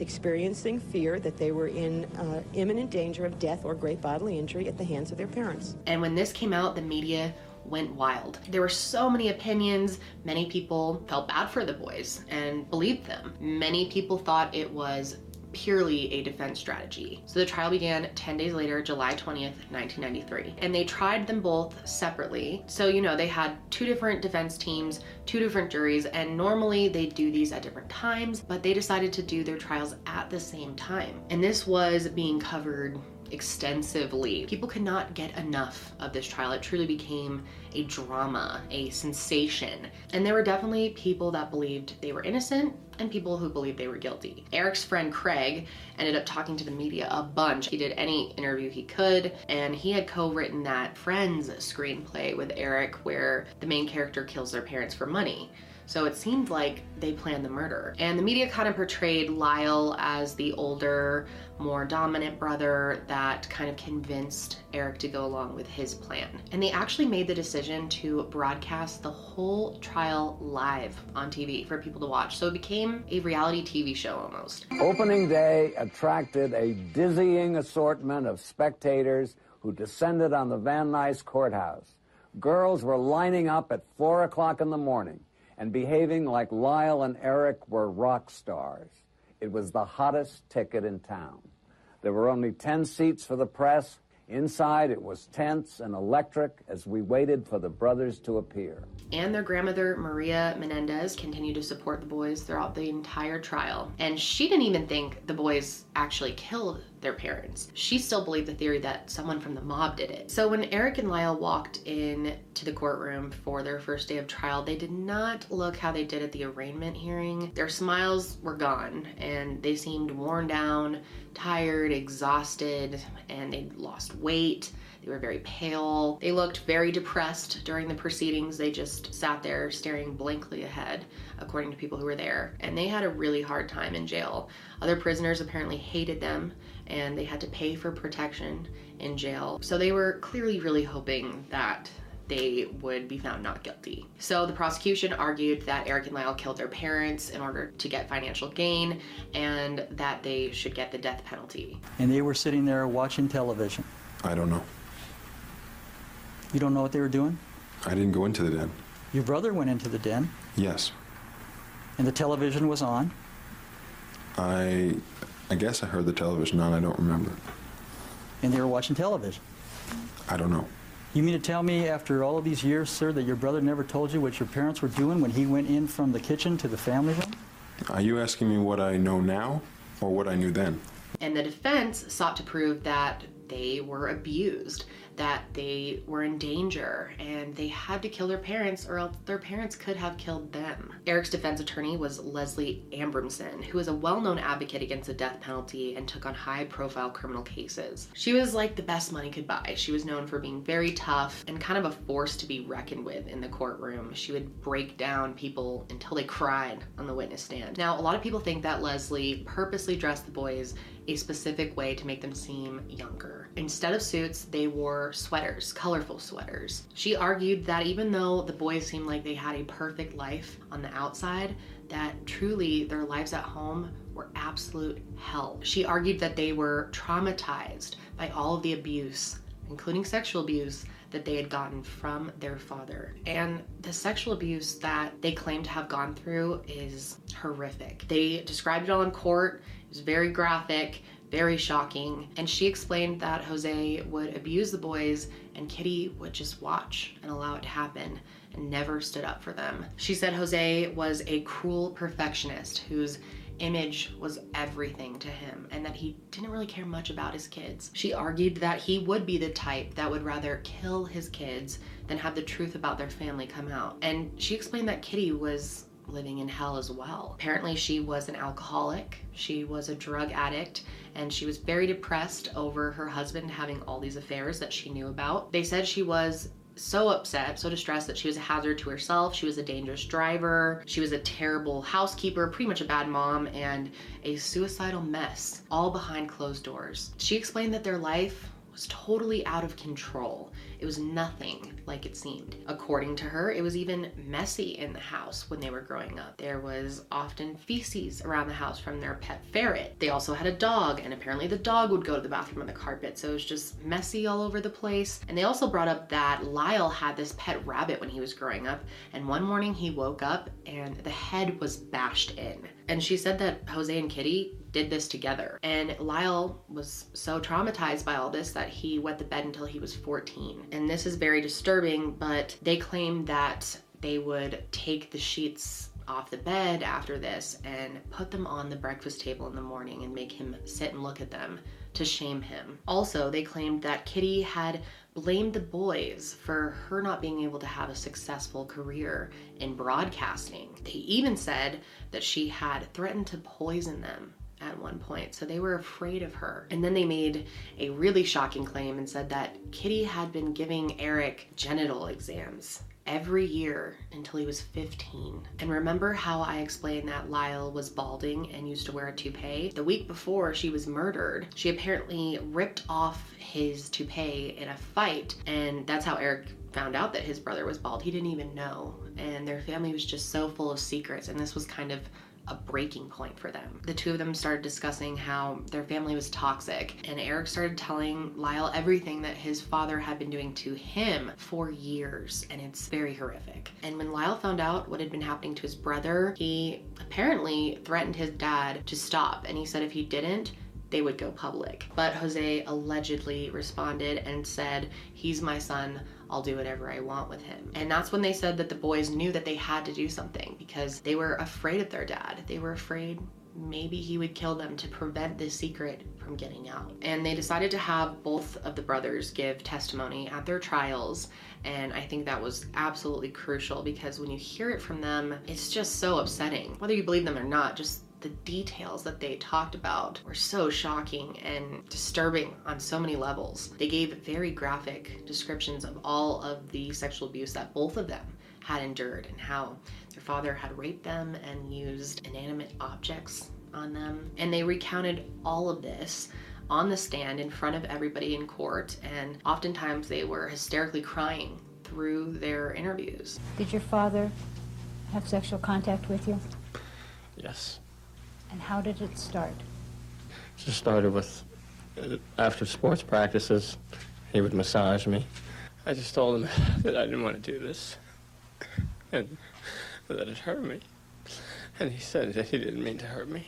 experiencing fear that they were in imminent danger of death or great bodily injury at the hands of their parents. And when this came out, the media went wild. There were so many opinions. Many people felt bad for the boys and believed them. Many people thought it was purely a defense strategy. So the trial began 10 days later, July 20th, 1993, and they tried them both separately. So, you know, they had two different defense teams, two different juries, and normally they do these at different times, but they decided to do their trials at the same time. And this was being covered extensively. People could not get enough of this trial. It truly became a drama, a sensation. And there were definitely people that believed they were innocent and people who believed they were guilty. Eric's friend Craig ended up talking to the media a bunch. He did any interview he could, and he had co-written that Friends screenplay with Eric where the main character kills their parents for money. So it seemed like they planned the murder. And the media kind of portrayed Lyle as the older, more dominant brother that kind of convinced Eric to go along with his plan. And they actually made the decision to broadcast the whole trial live on TV for people to watch. So it became a reality TV show almost. Opening day attracted a dizzying assortment of spectators who descended on the Van Nuys courthouse. Girls were lining up at 4 o'clock in the morning and behaving like Lyle and Eric were rock stars. It was the hottest ticket in town. There were only 10 seats for the press. Inside, it was tense and electric as we waited for the brothers to appear. And their grandmother, Maria Menendez, continued to support the boys throughout the entire trial. And she didn't even think the boys actually killed their parents. She still believed the theory that someone from the mob did it. So when Eric and Lyle walked in to the courtroom for their first day of trial, they did not look how they did at the arraignment hearing. Their smiles were gone and they seemed worn down, tired, exhausted, and they'd lost weight. They were very pale. They looked very depressed during the proceedings. They just sat there staring blankly ahead, according to people who were there. And they had a really hard time in jail. Other prisoners apparently hated them, and they had to pay for protection in jail. So they were clearly really hoping that they would be found not guilty. So the prosecution argued that Eric and Lyle killed their parents in order to get financial gain and that they should get the death penalty. And they were sitting there watching television. I don't know. You don't know what they were doing? I didn't go into the den. Your brother went into the den? Yes. And the television was on? I guess I heard the television on, I don't remember. And they were watching television? I don't know. You mean to tell me after all of these years, sir, that your brother never told you what your parents were doing when he went in from the kitchen to the family room? Are you asking me what I know now or what I knew then? And the defense sought to prove that they were abused, that they were in danger, and they had to kill their parents or else their parents could have killed them. Eric's defense attorney was Leslie Abramson, who is a well-known advocate against the death penalty and took on high-profile criminal cases. She was like the best money could buy. She was known for being very tough and kind of a force to be reckoned with in the courtroom. She would break down people until they cried on the witness stand. Now, a lot of people think that Leslie purposely dressed the boys a specific way to make them seem younger. Instead of suits, they wore sweaters, colorful sweaters. She argued that even though the boys seemed like they had a perfect life on the outside, that truly their lives at home were absolute hell. She argued that they were traumatized by all of the abuse, including sexual abuse, that they had gotten from their father. And the sexual abuse that they claim to have gone through is horrific. They described it all in court. It was very graphic, very shocking. And she explained that Jose would abuse the boys and Kitty would just watch and allow it to happen and never stood up for them. She said Jose was a cruel perfectionist whose image was everything to him and that he didn't really care much about his kids. She argued that he would be the type that would rather kill his kids than have the truth about their family come out. And she explained that Kitty was living in hell as well. Apparently she was an alcoholic, she was a drug addict, and she was very depressed over her husband having all these affairs that she knew about. They said she was so upset, so distressed that she was a hazard to herself, she was a dangerous driver, she was a terrible housekeeper, pretty much a bad mom, and a suicidal mess, all behind closed doors. She explained that their life was totally out of control. It was nothing like it seemed. According to her, it was even messy in the house when they were growing up. There was often feces around the house from their pet ferret. They also had a dog, and apparently the dog would go to the bathroom on the carpet, so it was just messy all over the place. And they also brought up that Lyle had this pet rabbit when he was growing up, and one morning he woke up and the head was bashed in. And she said that Jose and Kitty did this together. And Lyle was so traumatized by all this that he wet the bed until he was 14. And this is very disturbing, but they claimed that they would take the sheets off the bed after this and put them on the breakfast table in the morning and make him sit and look at them to shame him. Also, they claimed that Kitty had blamed the boys for her not being able to have a successful career in broadcasting. They even said that she had threatened to poison them at one point, so they were afraid of her. And then they made a really shocking claim and said that Kitty had been giving Eric genital exams every year until he was 15. And remember how I explained that Lyle was balding and used to wear a toupee? The week before she was murdered, she apparently ripped off his toupee in a fight, and that's how Eric found out that his brother was bald. He didn't even know, and their family was just so full of secrets, and this was kind of a breaking point for them. The two of them started discussing how their family was toxic, and Eric started telling Lyle everything that his father had been doing to him for years, and it's very horrific. And when Lyle found out what had been happening to his brother, he apparently threatened his dad to stop, and he said if he didn't, they would go public. But Jose allegedly responded and said, "He's my son, I'll do whatever I want with him." And that's when they said that the boys knew that they had to do something because they were afraid of their dad. They were afraid maybe he would kill them to prevent this secret from getting out. And they decided to have both of the brothers give testimony at their trials, and I think that was absolutely crucial because when you hear it from them, it's just so upsetting. Whether you believe them or not, just the details that they talked about were so shocking and disturbing on so many levels. They gave very graphic descriptions of all of the sexual abuse that both of them had endured and how their father had raped them and used inanimate objects on them. And they recounted all of this on the stand in front of everybody in court, and oftentimes they were hysterically crying through their interviews. Did your father have sexual contact with you? Yes. And how did it start? It just started with, after sports practices, he would massage me. I just told him that I didn't want to do this and that it hurt me. And he said that he didn't mean to hurt me.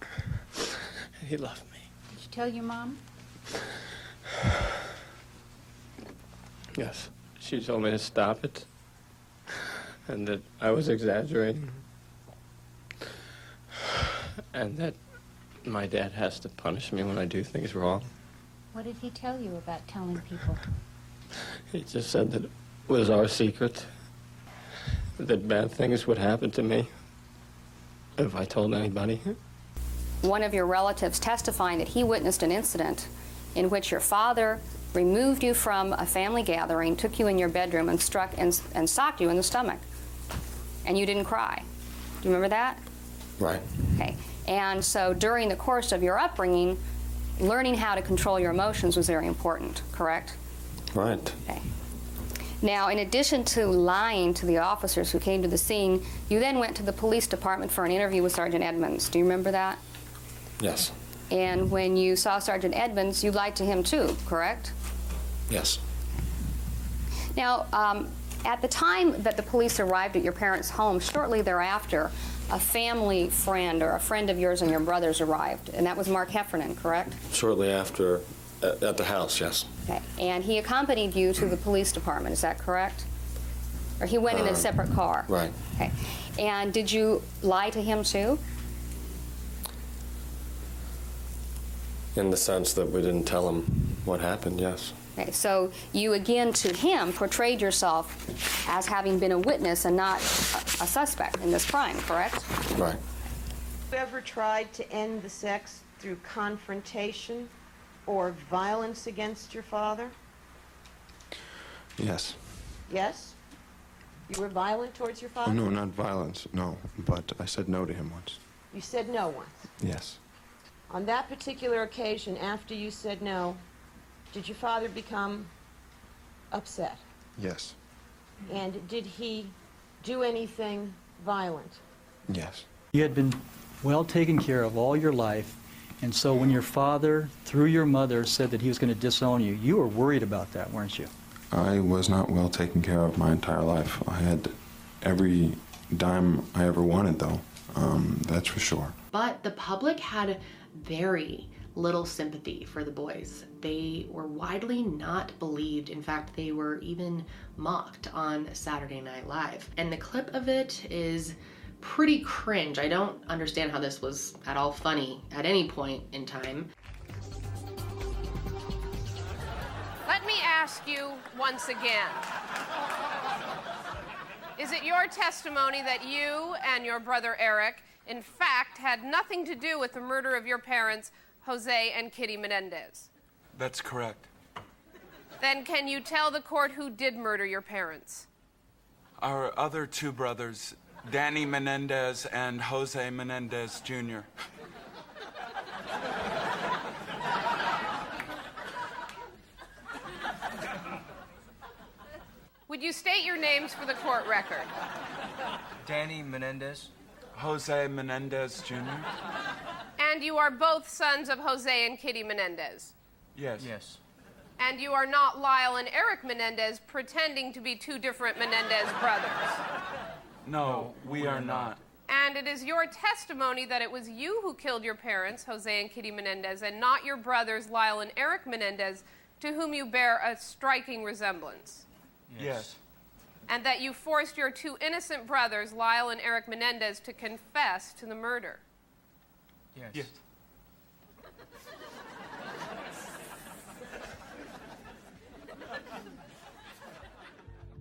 And he loved me. Did you tell your mom? Yes. She told me to stop it and that I was exaggerating, and that my dad has to punish me when I do things wrong. What did he tell you about telling people? He just said that it was our secret, that bad things would happen to me if I told anybody. One of your relatives testifying that he witnessed an incident in which your father removed you from a family gathering, took you in your bedroom and struck and socked you in the stomach, and you didn't cry. Do you remember that? Right. Okay. And so during the course of your upbringing, learning how to control your emotions was very important, correct? Right. Okay. Now, in addition to lying to the officers who came to the scene, you then went to the police department for an interview with Sergeant Edmonds. Do you remember that? Yes. And when you saw Sergeant Edmonds, you lied to him too, correct? Yes. Now, at the time that the police arrived at your parents' home, shortly thereafter, a family friend or a friend of yours and your brothers arrived, and that was Mark Heffernan, correct? Shortly after, at the house, yes. Okay, and he accompanied you to the police department, is that correct? Or he went in a separate car? Right. Okay, and did you lie to him too? In the sense that we didn't tell him what happened, yes. Okay, so you again to him portrayed yourself as having been a witness and not a suspect in this crime, correct? Right. Have you ever tried to end the sex through confrontation or violence against your father? Yes. Yes? You were violent towards your father? No, not violence, no, but I said no to him once. You said no once? Yes. On that particular occasion, after you said no, Did your father become upset? Yes. And did he do anything violent? Yes. You had been well taken care of all your life, and so when your father, through your mother, said that he was going to disown you, you were worried about that, weren't you? I was not well taken care of my entire life. I had every dime I ever wanted, though. That's for sure. But the public had very little sympathy for the boys. They were widely not believed. In fact, they were even mocked on Saturday Night Live. And the clip of it is pretty cringe. I don't understand how this was at all funny at any point in time. Let me ask you once again. Is it your testimony that you and your brother Eric, in fact, had nothing to do with the murder of your parents, Jose and Kitty Menendez? That's correct. Then can you tell the court who did murder your parents? Our other two brothers, Danny Menendez and Jose Menendez, Jr. Would you state your names for the court record? Danny Menendez. Jose Menendez, Jr. And you are both sons of Jose and Kitty Menendez? Yes. Yes. And you are not Lyle and Eric Menendez pretending to be two different Menendez brothers? No, we are not. And it is your testimony that it was you who killed your parents, Jose and Kitty Menendez, and not your brothers, Lyle and Eric Menendez, to whom you bear a striking resemblance? Yes. And that you forced your two innocent brothers, Lyle and Eric Menendez, to confess to the murder? Yes. Yes.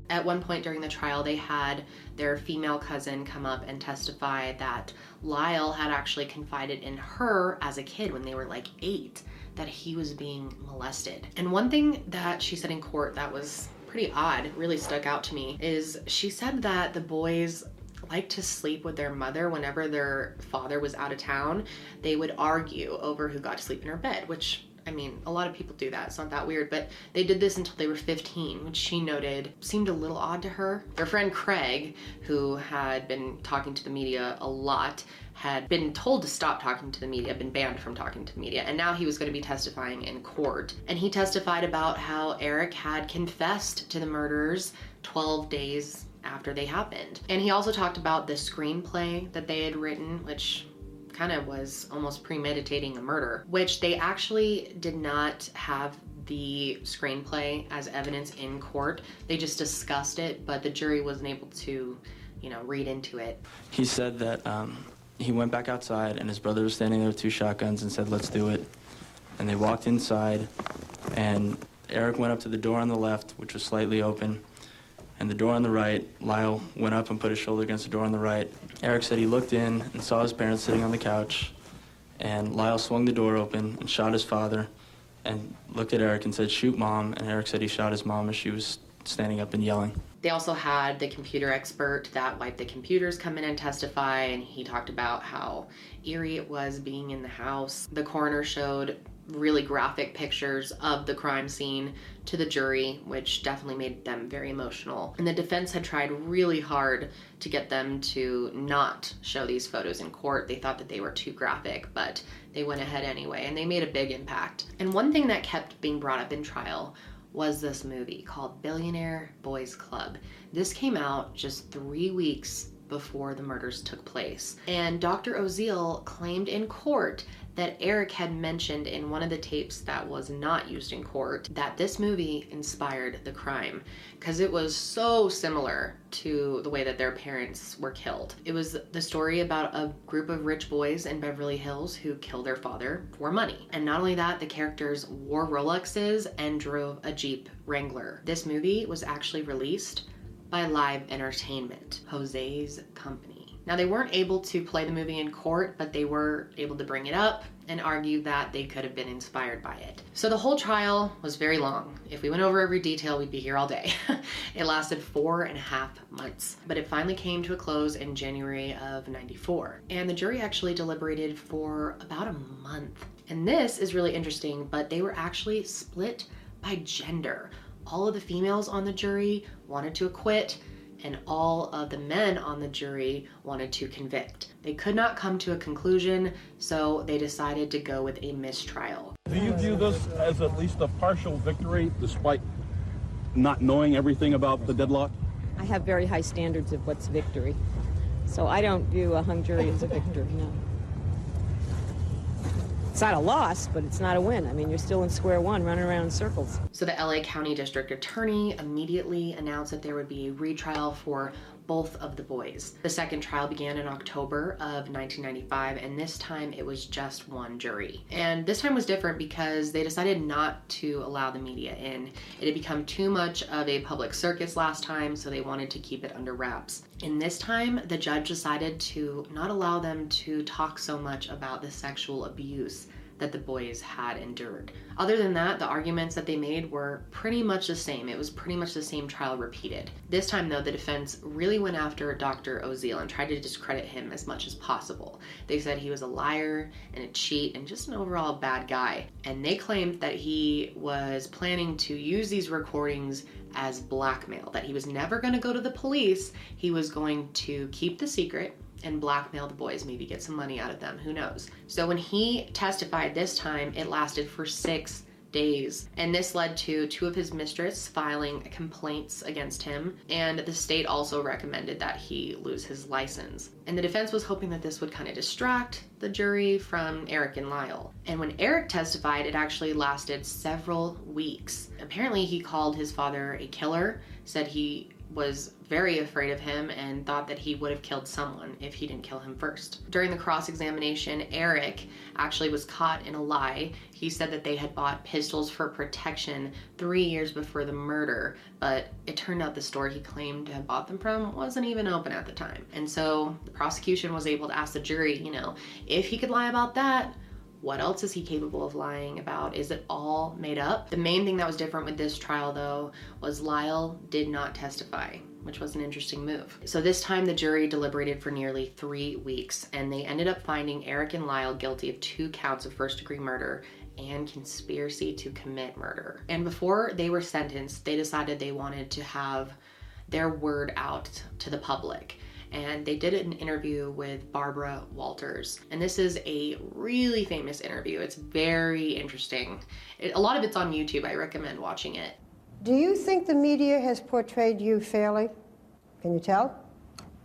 At one point during the trial, they had their female cousin come up and testify that Lyle had actually confided in her as a kid when they were like 8 that he was being molested. And one thing that she said in court that was pretty odd, it really stuck out to me, is she said that the boys liked to sleep with their mother whenever their father was out of town. They would argue over who got to sleep in her bed, which, I mean, a lot of people do that. It's not that weird, but they did this until they were 15, which she noted seemed a little odd to her. Their friend Craig, who had been talking to the media a lot, had been told to stop talking to the media, been banned from talking to the media, and now he was going to be testifying in court. And he testified about how Eric had confessed to the murders 12 days after they happened. And he also talked about the screenplay that they had written, which kind of was almost premeditating a murder, which they actually did not have the screenplay as evidence in court. They just discussed it, but the jury wasn't able to, read into it. He said that he went back outside and his brother was standing there with two shotguns and said, "Let's do it." And they walked inside and Eric went up to the door on the left, which was slightly open, and the door on the right. Lyle went up and put his shoulder against the door on the right. Eric said he looked in and saw his parents sitting on the couch, and Lyle swung the door open and shot his father and looked at Eric and said, "Shoot, Mom," and Eric said he shot his mom as she was standing up and yelling. They also had the computer expert that wiped the computers come in and testify, and he talked about how eerie it was being in the house. The coroner showed really graphic pictures of the crime scene to the jury, which definitely made them very emotional. And the defense had tried really hard to get them to not show these photos in court. They thought that they were too graphic, but they went ahead anyway, and they made a big impact. And one thing that kept being brought up in trial was this movie called Billionaire Boys Club. This came out just 3 weeks before the murders took place. And Dr. Oziel claimed in court that Eric had mentioned in one of the tapes that was not used in court that this movie inspired the crime because it was so similar to the way that their parents were killed. It was the story about a group of rich boys in Beverly Hills who killed their father for money. And not only that, the characters wore Rolexes and drove a Jeep Wrangler. This movie was actually released by Live Entertainment, Jose's company. Now, they weren't able to play the movie in court, but they were able to bring it up and argue that they could have been inspired by it. So the whole trial was very long. If we went over every detail, we'd be here all day. It lasted 4.5 months, but it finally came to a close in January of '94. And the jury actually deliberated for about a month. And this is really interesting, but they were actually split by gender. All of the females on the jury wanted to acquit, and all of the men on the jury wanted to convict. They could not come to a conclusion, so they decided to go with a mistrial. Do you view this as at least a partial victory, despite not knowing everything about the deadlock? I have very high standards of what's victory, so I don't view a hung jury as a victory, no. It's not a loss, but it's not a win. I mean, you're still in square one, running around in circles. So the LA County District Attorney immediately announced that there would be a retrial for both of the boys. The second trial began in October of 1995, and this time it was just one jury. And this time was different because they decided not to allow the media in. It had become too much of a public circus last time, so they wanted to keep it under wraps. And this time, the judge decided to not allow them to talk so much about the sexual abuse that the boys had endured. Other than that, the arguments that they made were pretty much the same. It was pretty much the same trial repeated. This time though, the defense really went after Dr. Oziel and tried to discredit him as much as possible. They said he was a liar and a cheat and just an overall bad guy. And they claimed that he was planning to use these recordings as blackmail, that he was never gonna go to the police. He was going to keep the secret and blackmail the boys, maybe get some money out of them, who knows. So when he testified this time, it lasted for 6 days. And this led to two of his mistresses filing complaints against him, and the state also recommended that he lose his license. And the defense was hoping that this would kind of distract the jury from Eric and Lyle. And when Eric testified, it actually lasted several weeks. Apparently he called his father a killer, said he was very afraid of him and thought that he would have killed someone if he didn't kill him first. During the cross-examination, Eric actually was caught in a lie. He said that they had bought pistols for protection 3 years before the murder, but it turned out the store he claimed to have bought them from wasn't even open at the time. And so the prosecution was able to ask the jury, you know, if he could lie about that, what else is he capable of lying about? Is it all made up? The main thing that was different with this trial though was Lyle did not testify, which was an interesting move. So this time the jury deliberated for nearly 3 weeks, and they ended up finding Eric and Lyle guilty of 2 counts of first-degree murder and conspiracy to commit murder. And before they were sentenced, they decided they wanted to have their word out to the public. And they did an interview with Barbara Walters. And this is a really famous interview. It's very interesting. A lot of it's on YouTube. I recommend watching it. Do you think the media has portrayed you fairly? Can you tell?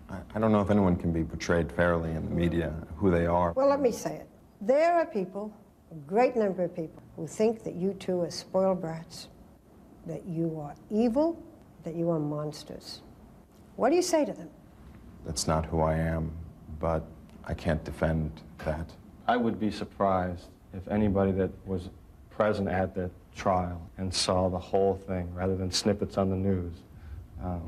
I don't know if anyone can be portrayed fairly in the media, who they are. Well, let me say it. There are people, a great number of people, who think that you two are spoiled brats, that you are evil, that you are monsters. What do you say to them? That's not who I am, but I can't defend that. I would be surprised if anybody that was present at that trial and saw the whole thing rather than snippets on the news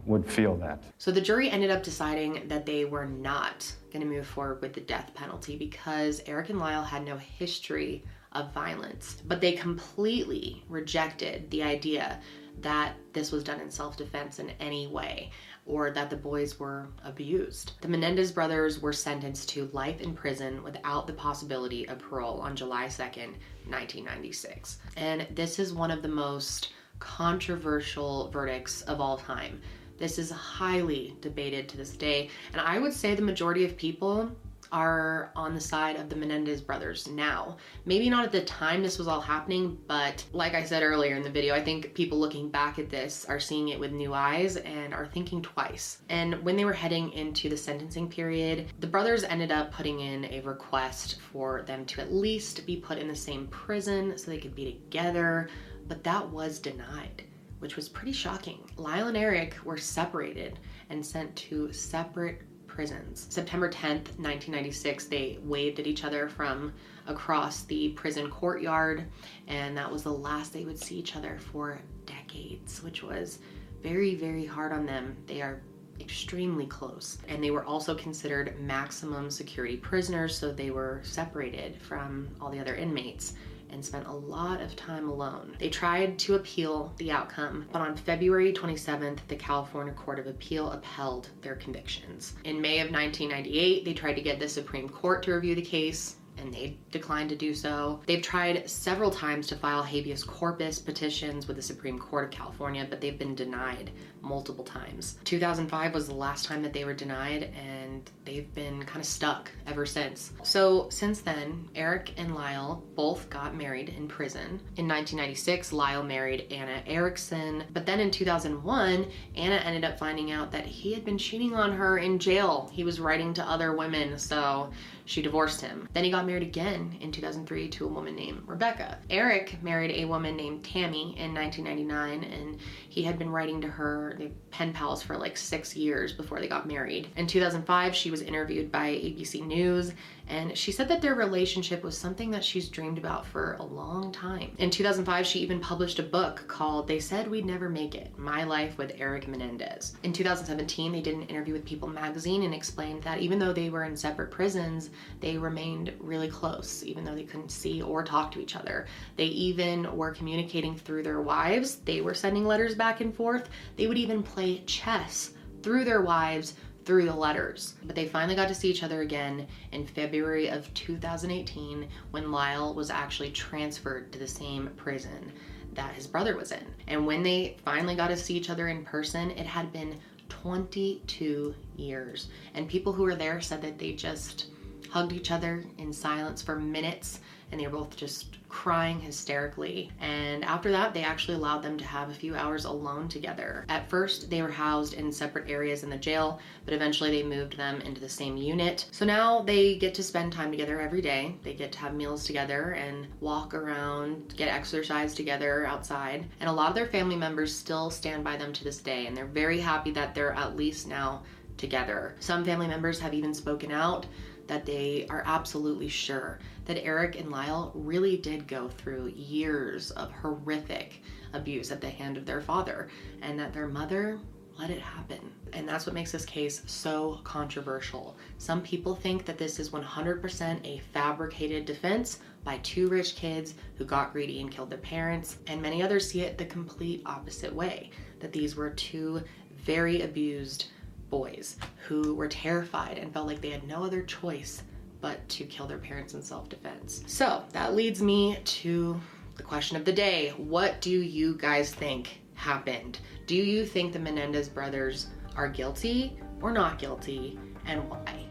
would feel that. So the jury ended up deciding that they were not going to move forward with the death penalty because Eric and Lyle had no history of violence, but they completely rejected the idea that this was done in self-defense in any way, or that the boys were abused. The Menendez brothers were sentenced to life in prison without the possibility of parole on July 2nd, 1996. And this is one of the most controversial verdicts of all time. This is highly debated to this day, and I would say the majority of people are on the side of the Menendez brothers now. Maybe not at the time this was all happening, but like I said earlier in the video, I think people looking back at this are seeing it with new eyes and are thinking twice. And when they were heading into the sentencing period, the brothers ended up putting in a request for them to at least be put in the same prison so they could be together, but that was denied, which was pretty shocking. Lyle and Eric were separated and sent to separate prisons. September 10th, 1996, they waved at each other from across the prison courtyard, and that was the last they would see each other for decades, which was very, very hard on them. They are extremely close, and they were also considered maximum security prisoners, so they were separated from all the other inmates and spent a lot of time alone. They tried to appeal the outcome, but on February 27th, the California Court of Appeal upheld their convictions. In May of 1998, they tried to get the Supreme Court to review the case, and they declined to do so. They've tried several times to file habeas corpus petitions with the Supreme Court of California, but they've been denied multiple times. 2005 was the last time that they were denied, and they've been kind of stuck ever since. So since then, Eric and Lyle both got married in prison. In 1996, Lyle married Anna Erickson, but then in 2001, Anna ended up finding out that he had been cheating on her in jail. He was writing to other women, so she divorced him. Then he got married again in 2003 to a woman named Rebecca. Eric married a woman named Tammy in 1999, and he had been writing to her, they pen pals, for like 6 years before they got married. In 2005, she was interviewed by ABC News, and she said that their relationship was something that she's dreamed about for a long time. In 2005, she even published a book called They Said We'd Never Make It, My Life with Eric Menendez. In 2017, they did an interview with People magazine and explained that even though they were in separate prisons, they remained really close, even though they couldn't see or talk to each other. They even were communicating through their wives. They were sending letters back and forth. They would even play chess through their wives, through the letters. But they finally got to see each other again in February of 2018 when Lyle was actually transferred to the same prison that his brother was in. And when they finally got to see each other in person, it had been 22 years. And people who were there said that they just hugged each other in silence for minutes, and they were both just crying hysterically. And after that, they actually allowed them to have a few hours alone together. At first, they were housed in separate areas in the jail, but eventually they moved them into the same unit. So now they get to spend time together every day. They get to have meals together and walk around, get exercise together outside. And a lot of their family members still stand by them to this day, and they're very happy that they're at least now together. Some family members have even spoken out that they are absolutely sure that Eric and Lyle really did go through years of horrific abuse at the hand of their father, and that their mother let it happen. And that's what makes this case so controversial. Some people think that this is 100% a fabricated defense by two rich kids who got greedy and killed their parents, and many others see it the complete opposite way, that these were two very abused boys who were terrified and felt like they had no other choice but to kill their parents in self-defense. So that leads me to the question of the day. What do you guys think happened? Do you think the Menendez brothers are guilty or not guilty, and why?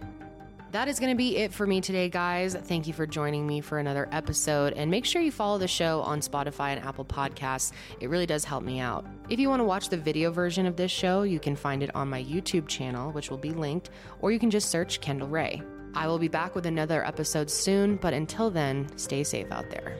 That is going to be it for me today, guys. Thank you for joining me for another episode, and make sure you follow the show on Spotify and Apple Podcasts. It really does help me out. If you want to watch the video version of this show, you can find it on my YouTube channel, which will be linked, or you can just search Kendall Ray. I will be back with another episode soon, but until then, stay safe out there.